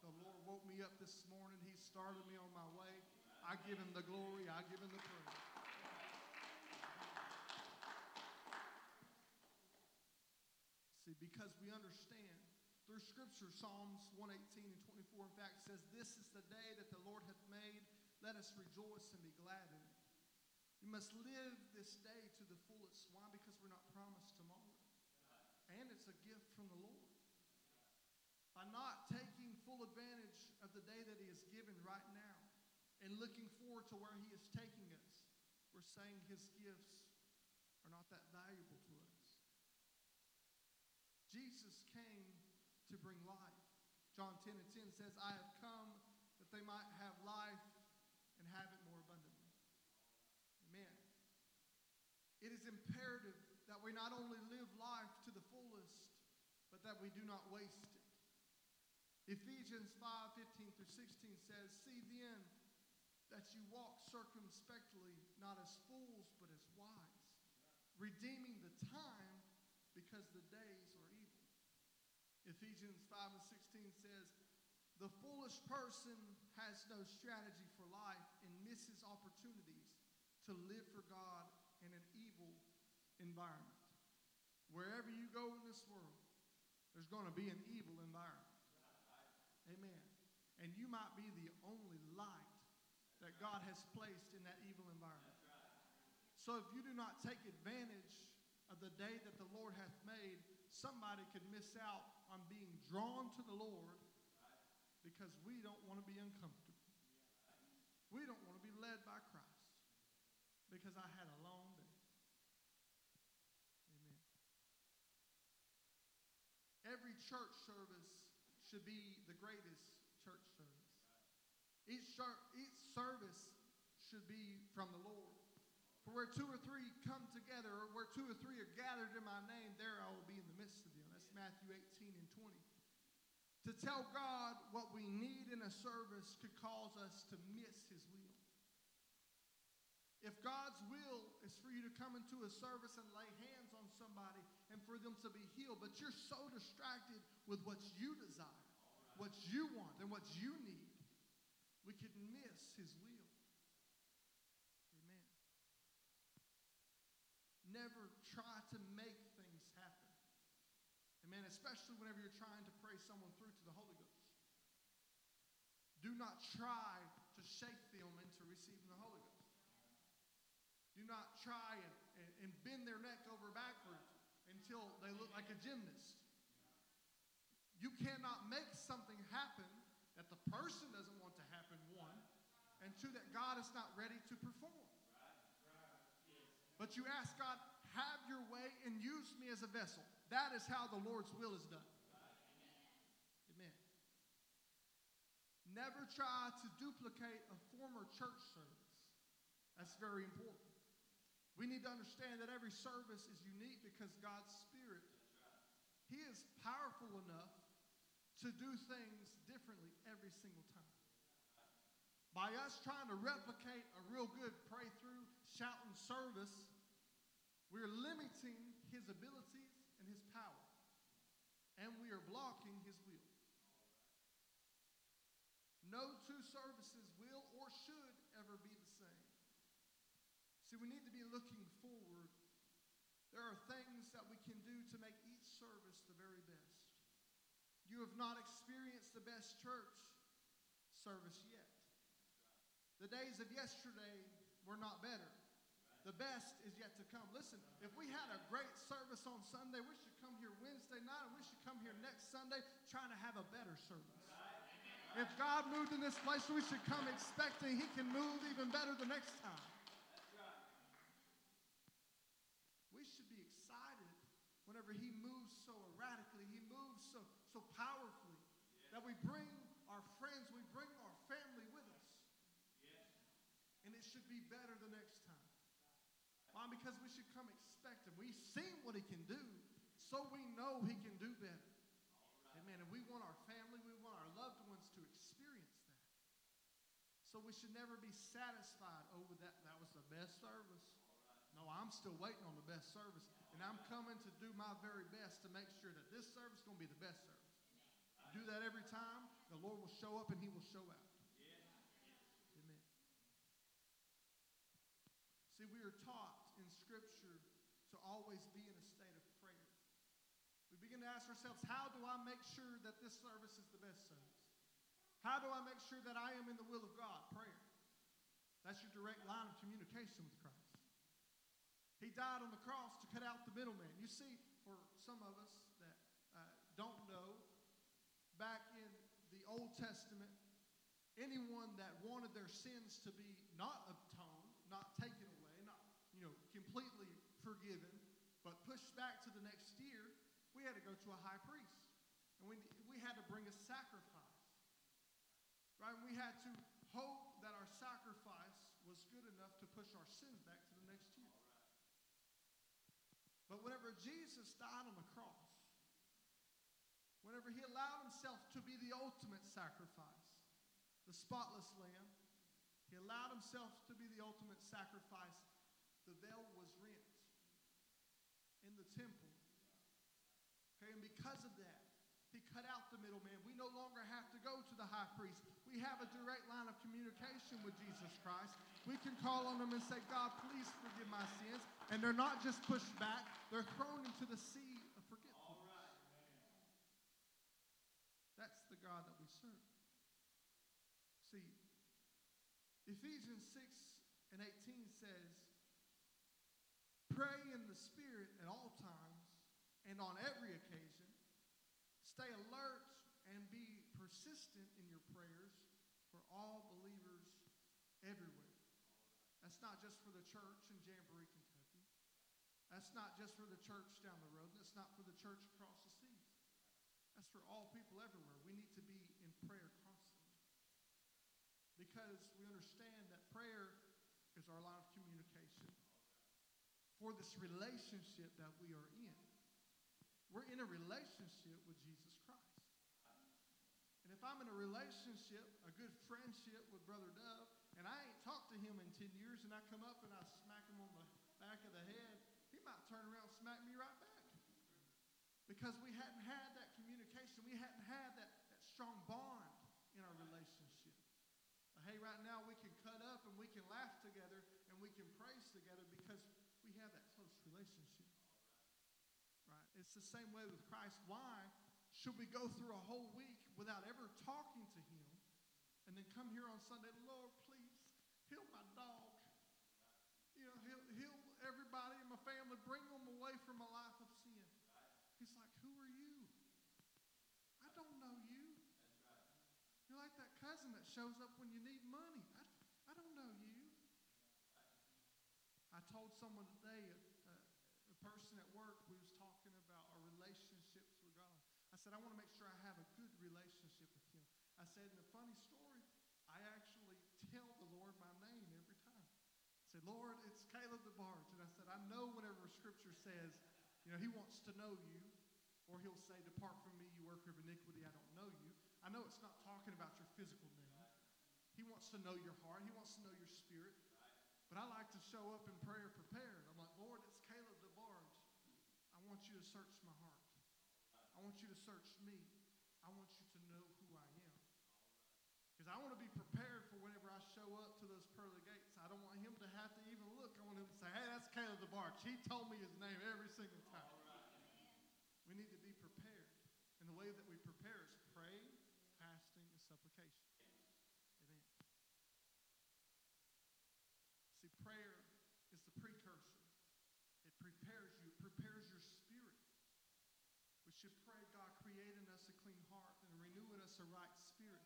The Lord woke me up this morning. He started me on my way. I give him the glory. I give him the praise. See, because we understand through Scripture, Psalms one eighteen and twenty-four, in fact, says, this is the day that the Lord hath made. Let us rejoice and be glad in it. You must live this day to the fullest. Why? Because we're not promised tomorrow. And it's a gift from the Lord. By not taking full advantage of the day that he has given right now and looking forward to where he is taking us, we're saying his gifts are not that valuable to us. Jesus came to bring life. John ten and ten says, I have come that they might have life and have it more abundantly. Amen. It is imperative that we not only live life to the fullest, but that we do not waste it. Ephesians five fifteen through sixteen says, see then that you walk circumspectly, not as fools, but as wise, redeeming the time because the days are evil. Ephesians five and sixteen says, the foolish person has no strategy for life and misses opportunities to live for God in an evil environment. Wherever you go in this world, there's going to be an evil environment. Amen. And you might be the only light that God has placed in that evil environment. So if you do not take advantage of the day that the Lord hath made, somebody could miss out on being drawn to the Lord because we don't want to be uncomfortable. We don't want to be led by Christ. Because I had a long day. Amen. Every church service should be the greatest church service. Each, church, each service should be from the Lord. For where two or three come together, or where two or three are gathered in my name, there I will be in the midst of them. That's Matthew eighteen and twenty. To tell God what we need in a service could cause us to miss his will. If God's will is for you to come into a service and lay hands on somebody and for them to be healed, but you're so distracted with what you desire, what you want, and what you need, we could miss his will. Amen. Never try to make things happen. Amen. Especially whenever you're trying to pray someone through to the Holy Ghost. Do not try to shake them into receiving the Holy Ghost. Do not try and, and, and bend their neck over backwards until they look like a gymnast. You cannot make something happen that the person doesn't want to happen, one, and two, that God is not ready to perform. But you ask God, have your way and use me as a vessel. That is how the Lord's will is done. Amen. Never try to duplicate a former church service. That's very important. We need to understand that every service is unique because God's Spirit, He is powerful enough to do things differently every single time. By us trying to replicate a real good pray-through, shouting service, we're limiting His abilities and His power, and we are blocking His will. No two services will or should ever be the same. See, we need to be looking forward. There are things that we can do to make each service the very best. You have not experienced the best church service yet. The days of yesterday were not better. The best is yet to come. Listen, if we had a great service on Sunday, we should come here Wednesday night, and we should come here next Sunday trying to have a better service. If God moved in this place, we should come expecting He can move even better the next time. We should be excited whenever He moves so erratically, He moves so, so powerfully, that we bring our friends, we bring our family with us. And it should be better the next time. Why? Because we should come expect Him. We've seen what He can do, so we know He can do better. Right. Amen. And we want our family, we want our loved ones to experience that. So we should never be satisfied. Oh, that, that was the best service. Right. No, I'm still waiting on the best service. All and I'm coming to do my very best to make sure that this service is going to be the best service. Right. Do that every time, the Lord will show up and He will show out. See, we are taught in Scripture to always be in a state of prayer. We begin to ask ourselves, how do I make sure that this service is the best service? How do I make sure that I am in the will of God? Prayer. That's your direct line of communication with Christ. He died on the cross to cut out the middleman. You see, for some of us that uh, don't know, back in the Old Testament, anyone that wanted their sins to be not atoned, not taken away, you know, completely forgiven, but pushed back to the next year, we had to go to a high priest. And we we had to bring a sacrifice. Right? And we had to hope that our sacrifice was good enough to push our sins back to the next year. But whenever Jesus died on the cross, whenever He allowed Himself to be the ultimate sacrifice, the spotless lamb, He allowed Himself to be the ultimate sacrifice. The veil was rent in the temple. Okay, and because of that, He cut out the middleman. We no longer have to go to the high priest. We have a direct line of communication with Jesus Christ. We can call on Him and say, God, please forgive my sins. And they're not just pushed back. They're thrown into the sea of forgetfulness. Right. That's the God that we serve. See, Ephesians six and eighteen says, pray in the Spirit at all times and on every occasion. Stay alert and be persistent in your prayers for all believers everywhere. That's not just for the church in Jamboree, Kentucky. That's not just for the church down the road. That's not for the church across the seas. That's for all people everywhere. We need to be in prayer constantly because we understand that prayer is our line of communication for this relationship that we are in. We're in a relationship with Jesus Christ. And if I'm in a relationship, a good friendship with Brother Doug, and I ain't talked to him in ten years, and I come up and I smack him on the back of the head, he might turn around and smack me right back. Because we hadn't had that communication. We hadn't had that, that strong bond in our relationship. Hey, right now we can cut up and we can laugh together and we can praise together because we have that close relationship, right? It's the same way with Christ. Why should we go through a whole week without ever talking to Him and then come here on Sunday, Lord, please heal my dog. You know, heal, heal everybody in my family. Bring them away from a life of sin. He's like, who are you? I don't know you. You You're like that cousin that shows up when you need money. I, I don't know you. I told someone today, a, a person at work, we was talking about our relationships with God. I said, I want to make sure I have a good relationship with him. I said, in a funny story, I actually tell the Lord my name every time. I said, Lord, it's Caleb DeBarge. And I said, I know whenever Scripture says, you know, he wants to know you, or he'll say, depart from me, you worker of iniquity, I don't know you. I know it's not talking about your physical need. He wants to know your heart. He wants to know your spirit. But I like to show up in prayer prepared. I'm like, Lord, it's Caleb DeBarge. I want you to search my heart. I want you to search me. I want you to know who I am. Because I want to be prepared for whenever I show up to those pearly gates. I don't want him to have to even look. I want him to say, hey, that's Caleb DeBarge. He told me his name every single time. Right. We need to be prepared. And the way that we prepare is praying, fasting, and supplication. Amen. See, prayer is the precursor. It prepares you. It prepares your spirit. We should pray, God, creating us a clean heart and renewing us a right spirit.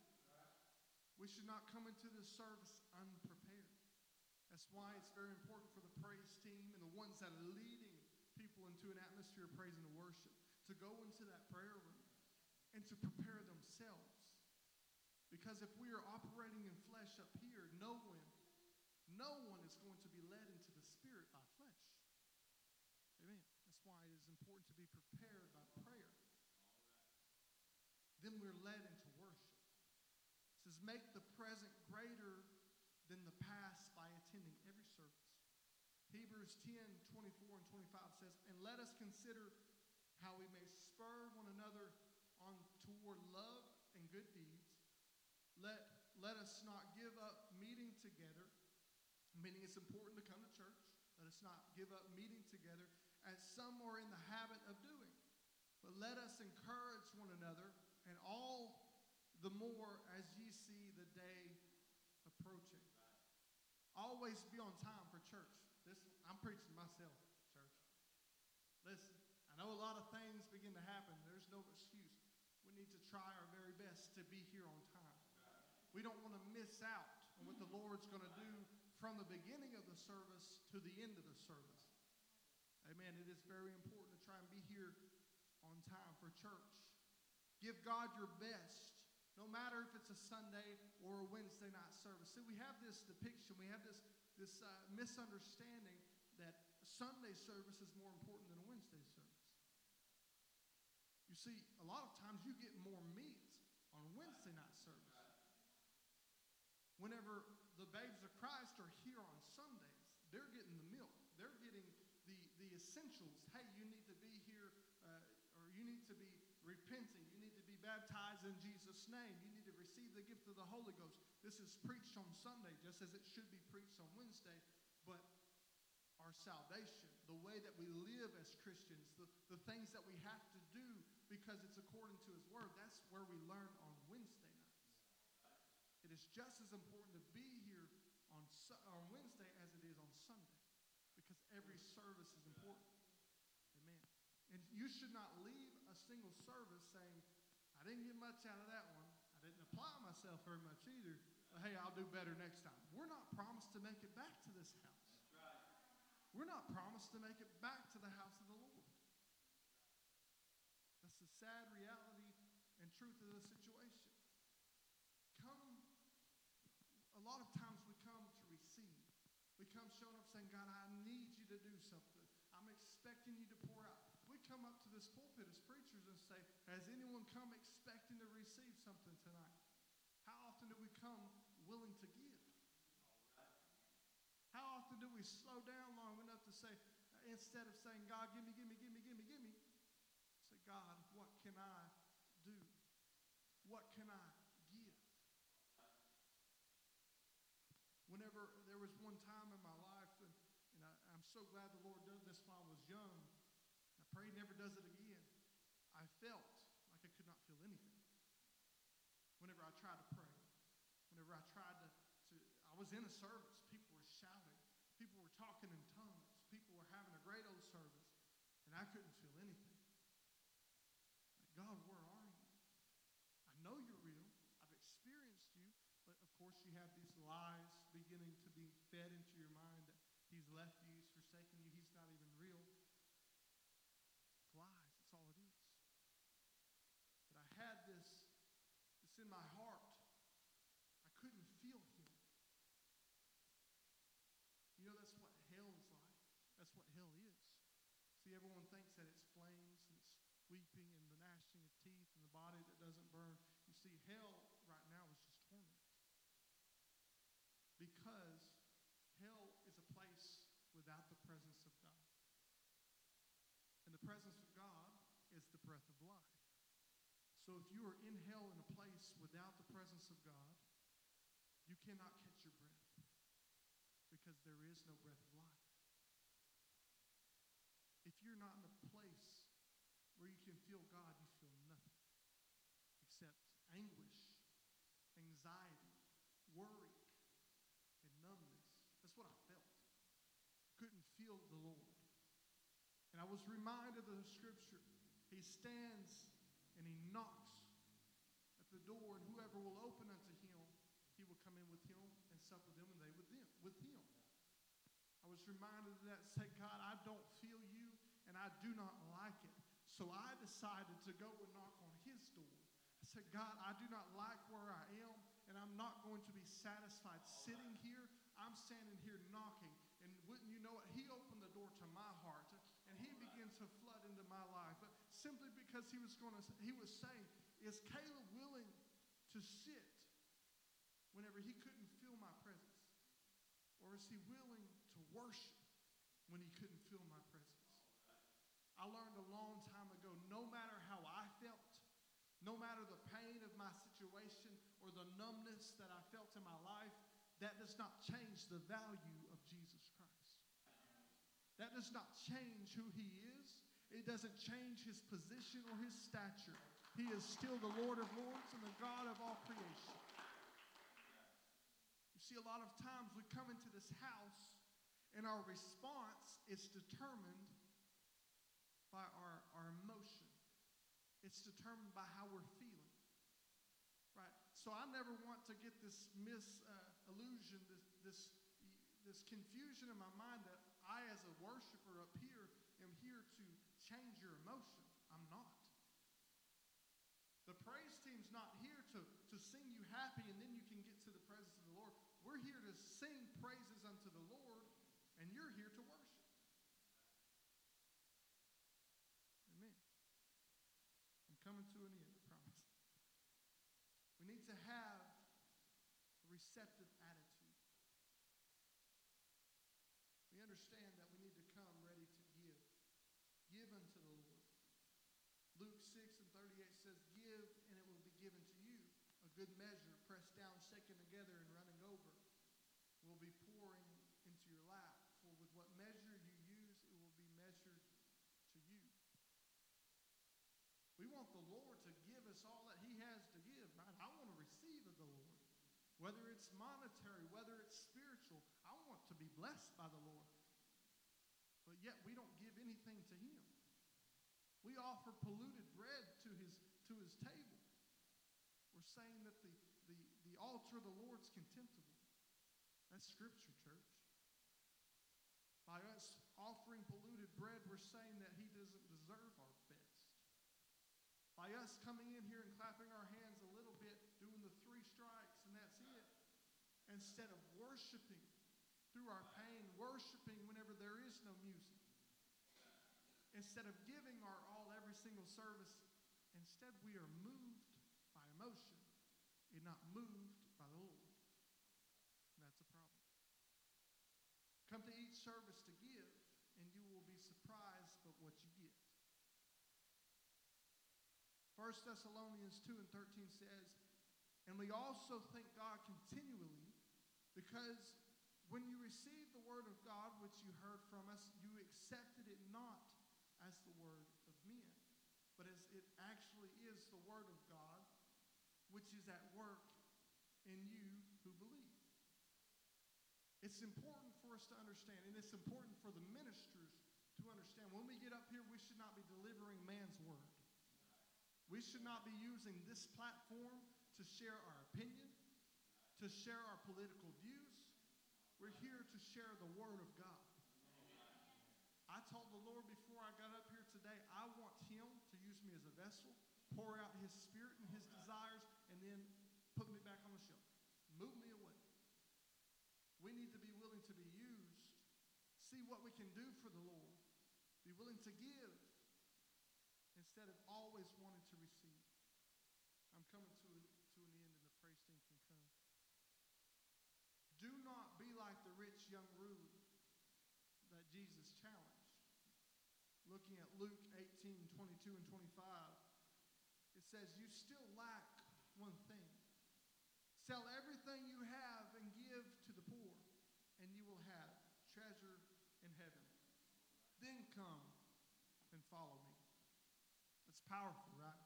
We should not come into this service unprepared. That's why it's very important for the praise team and the ones that are leading people into an atmosphere of praise and worship to go into that prayer room and to prepare themselves. Because if we are operating in flesh up here, no one, no one is going to be led into the spirit by flesh. Amen. That's why it is important to be prepared by prayer. Then we're led into worship. It says, make the present greater than the past by attending every service. Hebrews ten, twenty-four and twenty-five says, and let us consider how we may spur one another on toward love and good deeds. Let, let us not give up meeting together, meaning it's important to come to church. Let us not give up meeting together, as some are in the habit of doing. But let us encourage one another, and all the more as ye see the day approaching. Always be on time for church. This, I'm preaching myself, church. Listen, I know a lot of things begin to happen. There's no excuse. We need to try our very best to be here on time. We don't want to miss out on what the Lord's going to do from the beginning of the service to the end of the service. Amen. It is very important to try and be here on time for church. Give God your best, no matter if it's a Sunday or a Wednesday night service. See, we have this depiction, we have this, this uh, misunderstanding that Sunday service is more important than a Wednesday service. You see, a lot of times you get more meat on Wednesday night service. Whenever the babes of Christ are here on Sundays, they're getting the milk. They're getting the, the essentials. Hey, you need to be here, uh, or you need to be repenting. You need to be baptized in Jesus' name. You need to receive the gift of the Holy Ghost. This is preached on Sunday, just as it should be preached on Wednesday. But our salvation, the way that we live as Christians, the, the things that we have to do because it's according to His Word, that's where we learn on Wednesday night. It is just as important to be here on, on Wednesday as it is on Sunday, because every service is important. Amen. And you should not leave a single service saying, I didn't get much out of that one. I didn't apply myself very much either. But hey, I'll do better next time. We're not promised to make it back to this house. That's right. We're not promised to make it back to the house of the Lord. That's the sad reality and truth of the situation. Come, a lot of times we come to receive. We come showing up saying, God, I need you to do something. I'm expecting you to pour out. We come up to this pulpit as preachers and say, has anyone come expecting to receive something tonight? How often do we come willing to give? How often do we slow down long enough to say, instead of saying, God, give me, give me, give me, give me, give me, say, God, what can I do? What can I give? Whenever there was one time in my life, and, and I, I'm so glad the Lord did this when I was young. I pray He never does it again. I felt like I could not feel anything. Whenever I tried to pray, whenever I tried to, to, I was in a service. People were shouting. People were talking in tongues. People were having a great old service, and I couldn't feel anything. Like, God, where are you? I know you're real. I've experienced have these lies beginning to be fed into your mind that he's left you, he's forsaken you, he's not even real. It's lies, that's all it is. But I had this, it's in my heart. I couldn't feel him. You know, that's what hell's like. That's what hell is. See, everyone thinks that it's flames and it's weeping and the gnashing of teeth and the body that doesn't burn. You see, hell right now is just torment. Because hell is a place without the presence of God. And the presence of God is the breath of life. So if you are in hell in a place without the presence of God, you cannot catch your breath because there is no breath of life. If you're not in a place where you can feel God, you feel nothing except anguish, anxiety, worry, and numbness. That's what I felt. I couldn't feel the Lord. And I was reminded of the scripture. He stands and he knocks at the door, and whoever will open unto him, he will come in with him and sup with them, and they with them, with him. I was reminded of that. Say, God, I don't feel you, and I do not like it. So I decided to go and knock on his door. I said, God, I do not like where I am, and I'm not going to be satisfied sitting here. I'm standing here knocking, and wouldn't you know it, he opened the door to my heart, and he began to flood into my life, simply because he was going to, he was saying, is Caleb willing to sit whenever he couldn't feel my presence? Or is he willing to worship when he couldn't feel my presence? I learned a long time ago, no matter how I felt, no matter the pain of my situation or the numbness that I felt in my life, that does not change the value of Jesus Christ. That does not change who he is. It doesn't change his position or his stature. He is still the Lord of Lords and the God of all creation. See, a lot of times we come into this house and our response is determined by our, our emotion. It's determined by how we're feeling, right? So I never want to get this misillusion, uh, this, this, this confusion in my mind that I as a worshiper up here am here to change your emotion. I'm not. The praise team's not here to, to sing you happy and then you can get to the presence of the Lord. We're here to sing praises unto the Lord, and you're here to worship. Amen. I'm coming to an end, I promise. We need to have a receptive attitude. We understand that we need to come ready to give. Give unto the Lord. Luke six and thirty-eight says, give, and it will be given to you. A good measure, pressed down, shaken together, and running over, will be pouring into your lap. For with what measure you use, it will be measured to you. We want the Lord to give us all that he has to give, right? I want to receive of the Lord. Whether it's monetary, whether it's spiritual, I want to be blessed by the Lord. But yet we don't give anything to him. We offer polluted bread to his, to his table. We're saying that the, the, the altar of the Lord's contemptible. That's scripture, church. By us offering polluted bread, we're saying that he doesn't deserve our best. By us coming in here and clapping our hands a little bit, doing the three strikes, and that's it. Instead of worshiping through our pain, worshiping whenever there is no music. Instead of giving our all every single service, instead we are moved by emotion and not moved by the Lord. And that's a problem. Come to each service to give, and you will be surprised by what you get. First Thessalonians two and thirteen says, and we also thank God continually, because when you received the word of God, which you heard from us, you accepted it not as the word of men, but as it actually is the word of God, which is at work in you who believe. It's important for us to understand, and it's important for the ministers to understand. When we get up here, we should not be delivering man's word. We should not be using this platform to share our opinion, to share our political views. We're here to share the word of God. I told the Lord before I got up here today, I want him to use me as a vessel, pour out his spirit and his desires, and then put me back on the shelf. Move me away. We need to be willing to be used, see what we can do for the Lord, be willing to give instead of always wanting to receive. I'm coming to an, to an end, and the praise team can come. Do not be like the rich young ruler that Jesus challenged. Looking at Luke eighteen, twenty-two, and twenty-five, it says, you still lack one thing. Sell everything you have and give to the poor, and you will have treasure in heaven. Then come and follow me. That's powerful, right?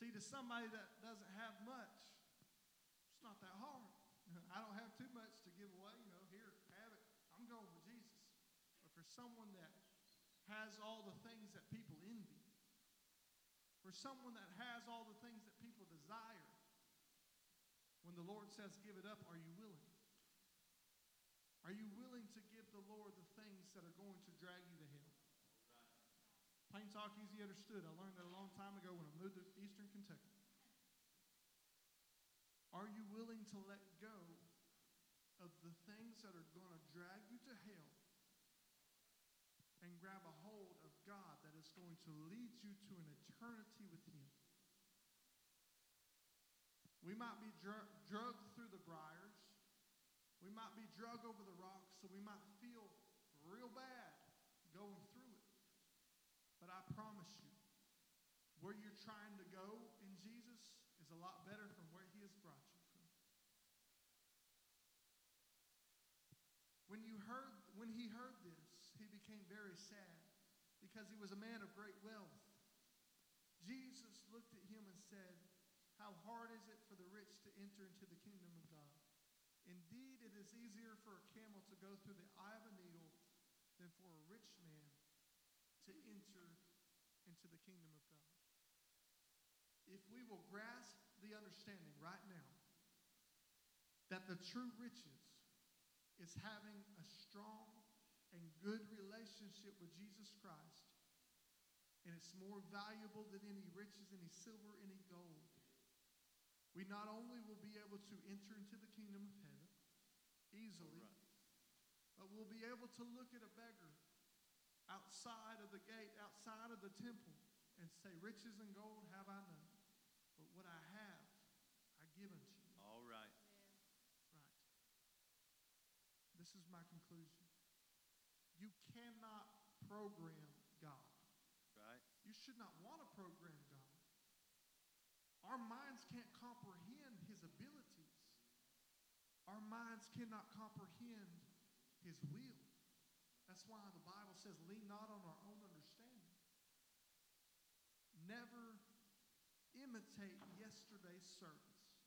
See, to somebody that doesn't have much, it's not that hard. I don't have too much to give away. You know, here, have it. I'm going with Jesus. But for someone that has all the things that people envy, for someone that has all the things that people desire, when the Lord says give it up, are you willing? Are you willing to give the Lord the things that are going to drag you to hell? Plain talk, easy understood. I learned that a long time ago when I moved to Eastern Kentucky. Are you willing to let go of the things that are going to drag you to hell and grab a hold of God that is going to lead you to an eternity with him? We might be dr- drugged through the briars. We might be drugged over the rocks, so we might feel real bad going through it. But I promise you, where you're trying to go in Jesus is a lot better from where he has brought you from. When you heard, when he heard this, he became very sad because he was a man of great wealth. Jesus looked at him and said, how hard is it for the rich to enter into the kingdom of God? Indeed, it is easier for a camel to go through the eye of a needle than for a rich man to enter into the kingdom of God. If we will grasp the understanding right now that the true riches is having a strong and good relationship with Jesus Christ, and it's more valuable than any riches, any silver, any gold, we not only will be able to enter into the kingdom of heaven easily, right, but we'll be able to look at a beggar outside of the gate, outside of the temple, and say, riches and gold have I none, but what I have, I give unto you. All right. Yeah. Right. This is my conclusion. You cannot program God. Right. You should not want to program God. Our minds can't comprehend his abilities. Our minds cannot comprehend his will. That's why the Bible says, lean not on our own understanding. Never imitate yesterday's service.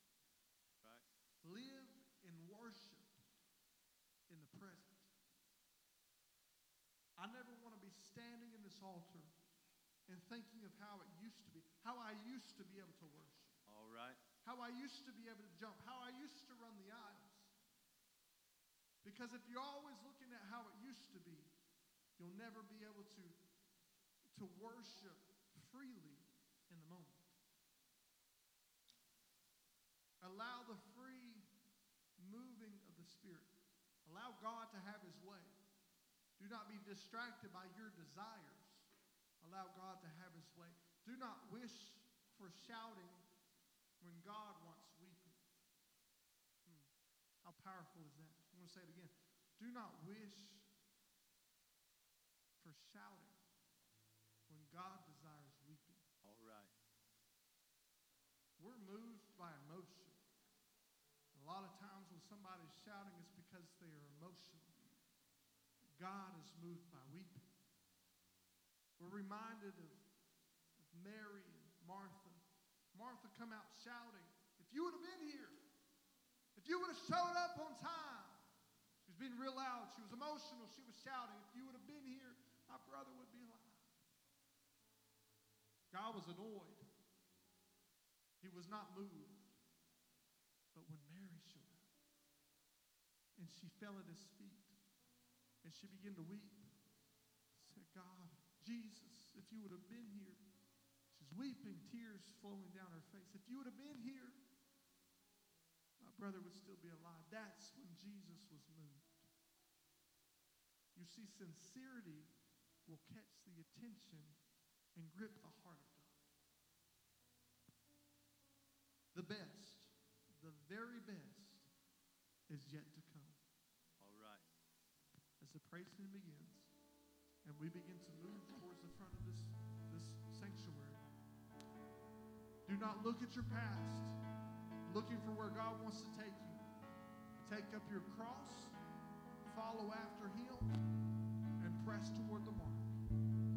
Right. Live and worship in the present. I never want to be standing in this altar and thinking of how it used to be, how I used to be able to worship. All right. How I used to be able to jump, how I used to run the aisles. Because if you're always looking at how it used to be, you'll never be able to, to worship freely in the moment. Allow the free moving of the Spirit. Allow God to have his way. Do not be distracted by your desires. Allow God to have his way. Do not wish for shouting when God wants weeping. Hmm. How powerful is that? I'm going to say it again. Do not wish for shouting when God desires weeping. All right. We're moved by emotion. A lot of times when somebody's shouting, it's because they are emotional. God is moved by weeping. We're reminded of, of Mary and Martha. Martha come out shouting, if you would have been here, if you would have showed up on time. She was being real loud. She was emotional. She was shouting, if you would have been here, my brother would be alive. God was annoyed. He was not moved. But when Mary shouted, and she fell at his feet, and she began to weep. Said, God, Jesus, if you would have been here. She's weeping, tears flowing down her face. If you would have been here, my brother would still be alive. That's when Jesus was moved. You see, sincerity will catch the attention and grip the heart of God. The best, the very best, is yet to come. All right. As the praise team begins, and we begin to move towards the front of this, this sanctuary, do not look at your past, looking for where God wants to take you. Take up your cross, follow after him, and press toward the mark.